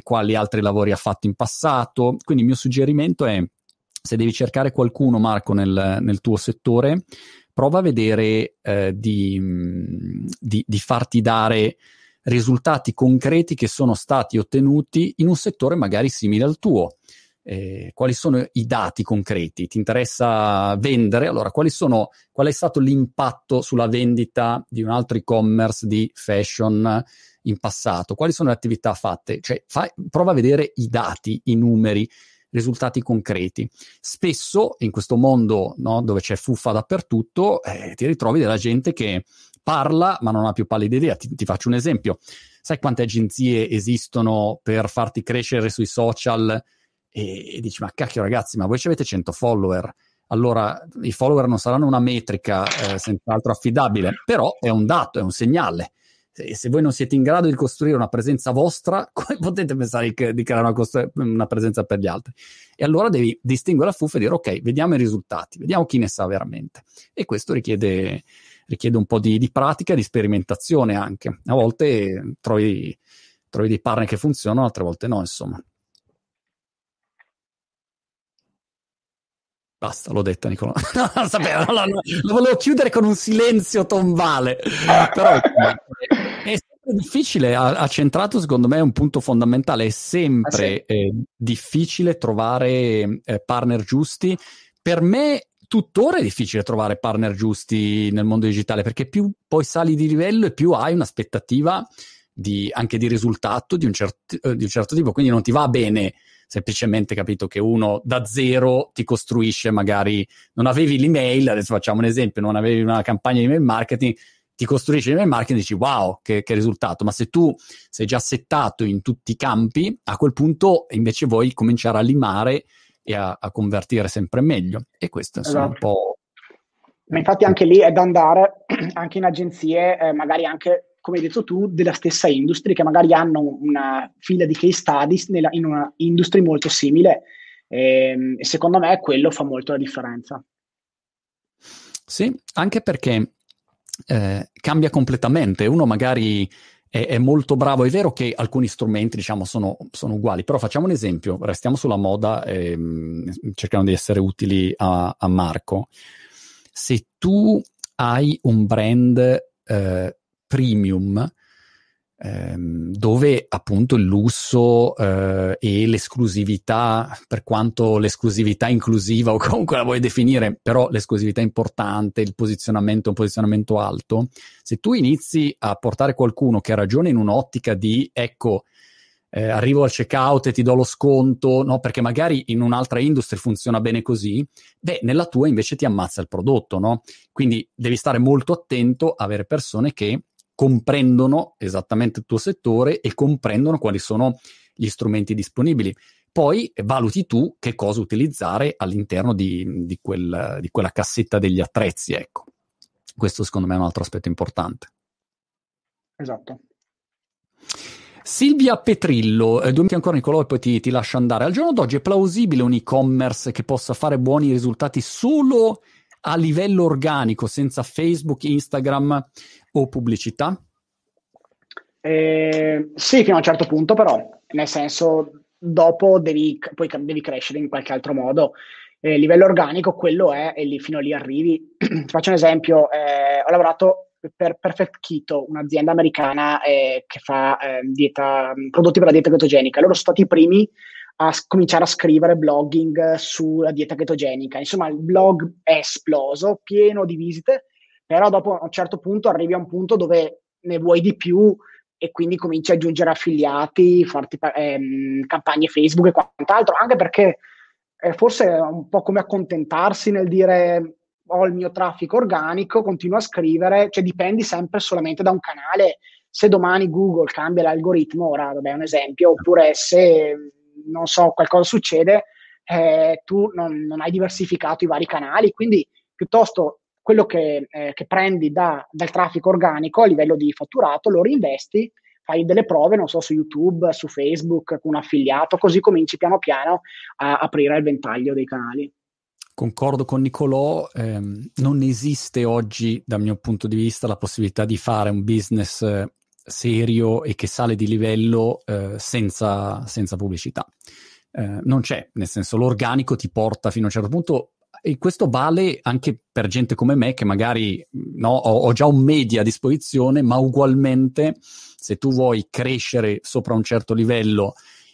quali altri lavori ha fatto in passato. Quindi il mio suggerimento è, se devi cercare qualcuno, Marco, nel tuo settore, prova a vedere di farti dare risultati concreti che sono stati ottenuti in un settore magari simile al tuo. Quali sono i dati concreti? Ti interessa vendere? Allora, qual è stato l'impatto sulla vendita di un altro e-commerce di fashion in passato? Quali sono le attività fatte? Cioè, prova a vedere i dati, i numeri, risultati concreti. Spesso in questo mondo, no, dove c'è fuffa dappertutto, ti ritrovi della gente che parla ma non ha più pallida idea. Ti faccio un esempio. Sai quante agenzie esistono per farti crescere sui social? E dici, ma cacchio ragazzi, ma voi ci avete 100 follower, allora i follower non saranno una metrica senz'altro affidabile, però è un dato, è un segnale, se voi non siete in grado di costruire una presenza vostra, come potete pensare di creare una presenza per gli altri? E allora devi distinguere la fuffa e dire ok, vediamo i risultati, vediamo chi ne sa veramente. E questo richiede un po' di pratica, di sperimentazione anche. A volte trovi dei partner che funzionano, altre volte no, insomma. Basta, l'ho detta, Nicola. No, sapevo, lo volevo chiudere con un silenzio tombale. Però è sempre difficile, ha centrato secondo me un punto fondamentale, è sempre difficile trovare partner giusti. Per me tuttora è difficile trovare partner giusti nel mondo digitale, perché più poi sali di livello e più hai un'aspettativa anche di risultato di un certo tipo, quindi non ti va bene semplicemente, capito, che uno da zero ti costruisce, magari non avevi l'email, adesso facciamo un esempio, non avevi una campagna di email marketing, ti costruisce l'email marketing e dici wow, che risultato. Ma se tu sei già settato in tutti i campi, a quel punto invece vuoi cominciare a limare e a convertire sempre meglio, e questo insomma esatto. Un po'. Ma infatti anche lì è da andare anche in agenzie, magari anche, come hai detto tu, della stessa industria, che magari hanno una fila di case studies in una industria molto simile, e secondo me quello fa molto la differenza. Sì, anche perché cambia completamente. Uno magari è molto bravo, è vero che alcuni strumenti diciamo sono uguali, però facciamo un esempio, restiamo sulla moda, cercando di essere utili a Marco. Se tu hai un brand premium, dove appunto il lusso e l'esclusività, per quanto l'esclusività inclusiva o comunque la vuoi definire, però l'esclusività importante, il posizionamento, un posizionamento alto, se tu inizi a portare qualcuno che ragiona in un'ottica di ecco, arrivo al checkout e ti do lo sconto, no, perché magari in un'altra industria funziona bene così, beh, nella tua invece ti ammazza il prodotto, no? Quindi devi stare molto attento a avere persone che comprendono esattamente il tuo settore e comprendono quali sono gli strumenti disponibili. Poi valuti tu che cosa utilizzare all'interno di quella cassetta degli attrezzi, ecco. Questo secondo me è un altro aspetto importante. Esatto. Silvia Petrillo, 2 minuti ancora Nicolò e poi ti lascio andare. Al giorno d'oggi è plausibile un e-commerce che possa fare buoni risultati solo a livello organico, senza Facebook, Instagram o pubblicità? Sì, fino a un certo punto, però, nel senso, dopo devi crescere in qualche altro modo. Livello organico, quello è, e lì, fino a lì arrivi. Faccio un esempio, ho lavorato per Perfect Keto, un'azienda americana che fa prodotti per la dieta chetogenica. Loro sono stati i primi a cominciare a scrivere blogging sulla dieta chetogenica. Insomma, il blog è esploso, pieno di visite, però dopo a un certo punto arrivi a un punto dove ne vuoi di più e quindi cominci a aggiungere affiliati, farti campagne Facebook e quant'altro, anche perché forse è un po' come accontentarsi nel dire ho il mio traffico organico, continuo a scrivere, cioè dipendi sempre solamente da un canale. Se domani Google cambia l'algoritmo, ora vabbè è un esempio, oppure se non so qualcosa succede, tu non hai diversificato i vari canali, quindi piuttosto quello che prendi dal traffico organico a livello di fatturato lo reinvesti, fai delle prove, non so, su YouTube, su Facebook, con un affiliato, così cominci piano piano a aprire il ventaglio dei canali. Concordo con Nicolò, non esiste oggi dal mio punto di vista la possibilità di fare un business serio e che sale di livello senza pubblicità. Non c'è, nel senso l'organico ti porta fino a un certo punto, e questo vale anche per gente come me che magari no, ho già un media a disposizione, ma ugualmente se tu vuoi crescere sopra un certo livello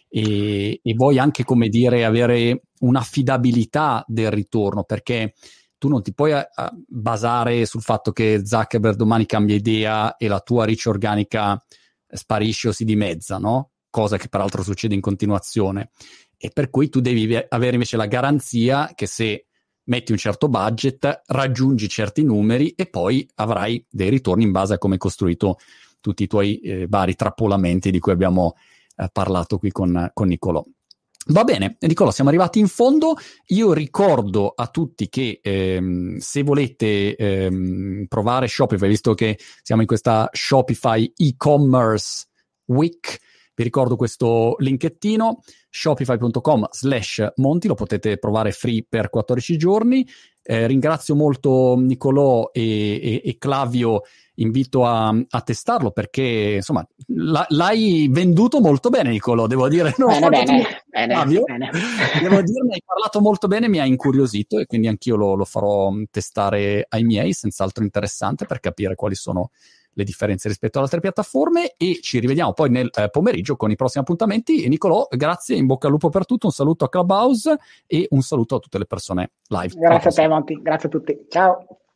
e vuoi anche, come dire, avere un'affidabilità del ritorno, perché tu non ti puoi basare sul fatto che Zuckerberg domani cambia idea e la tua reach organica sparisce o si dimezza, no? Cosa che peraltro succede in continuazione, e per cui tu devi avere invece la garanzia che se metti un certo budget raggiungi certi numeri e poi avrai dei ritorni in base a come hai costruito tutti i tuoi vari trappolamenti di cui abbiamo parlato qui con Nicolò. Va bene, Nicola, siamo arrivati in fondo. Io ricordo a tutti che se volete provare Shopify, visto che siamo in questa Shopify e-commerce week, vi ricordo questo linkettino, shopify.com/monti, lo potete provare free per 14 giorni. Ringrazio molto Nicolò e Klaviyo, invito a testarlo perché insomma l'hai venduto molto bene, Nicolò, devo dire. Bene. Devo dire, hai parlato molto bene, mi ha incuriosito e quindi anch'io lo farò testare ai miei, senz'altro interessante per capire quali sono le differenze rispetto ad altre piattaforme, e ci rivediamo poi nel pomeriggio con i prossimi appuntamenti. E Nicolò, grazie, in bocca al lupo per tutto, un saluto a Clubhouse e un saluto a tutte le persone live. Grazie a te, Monti, grazie a tutti, ciao.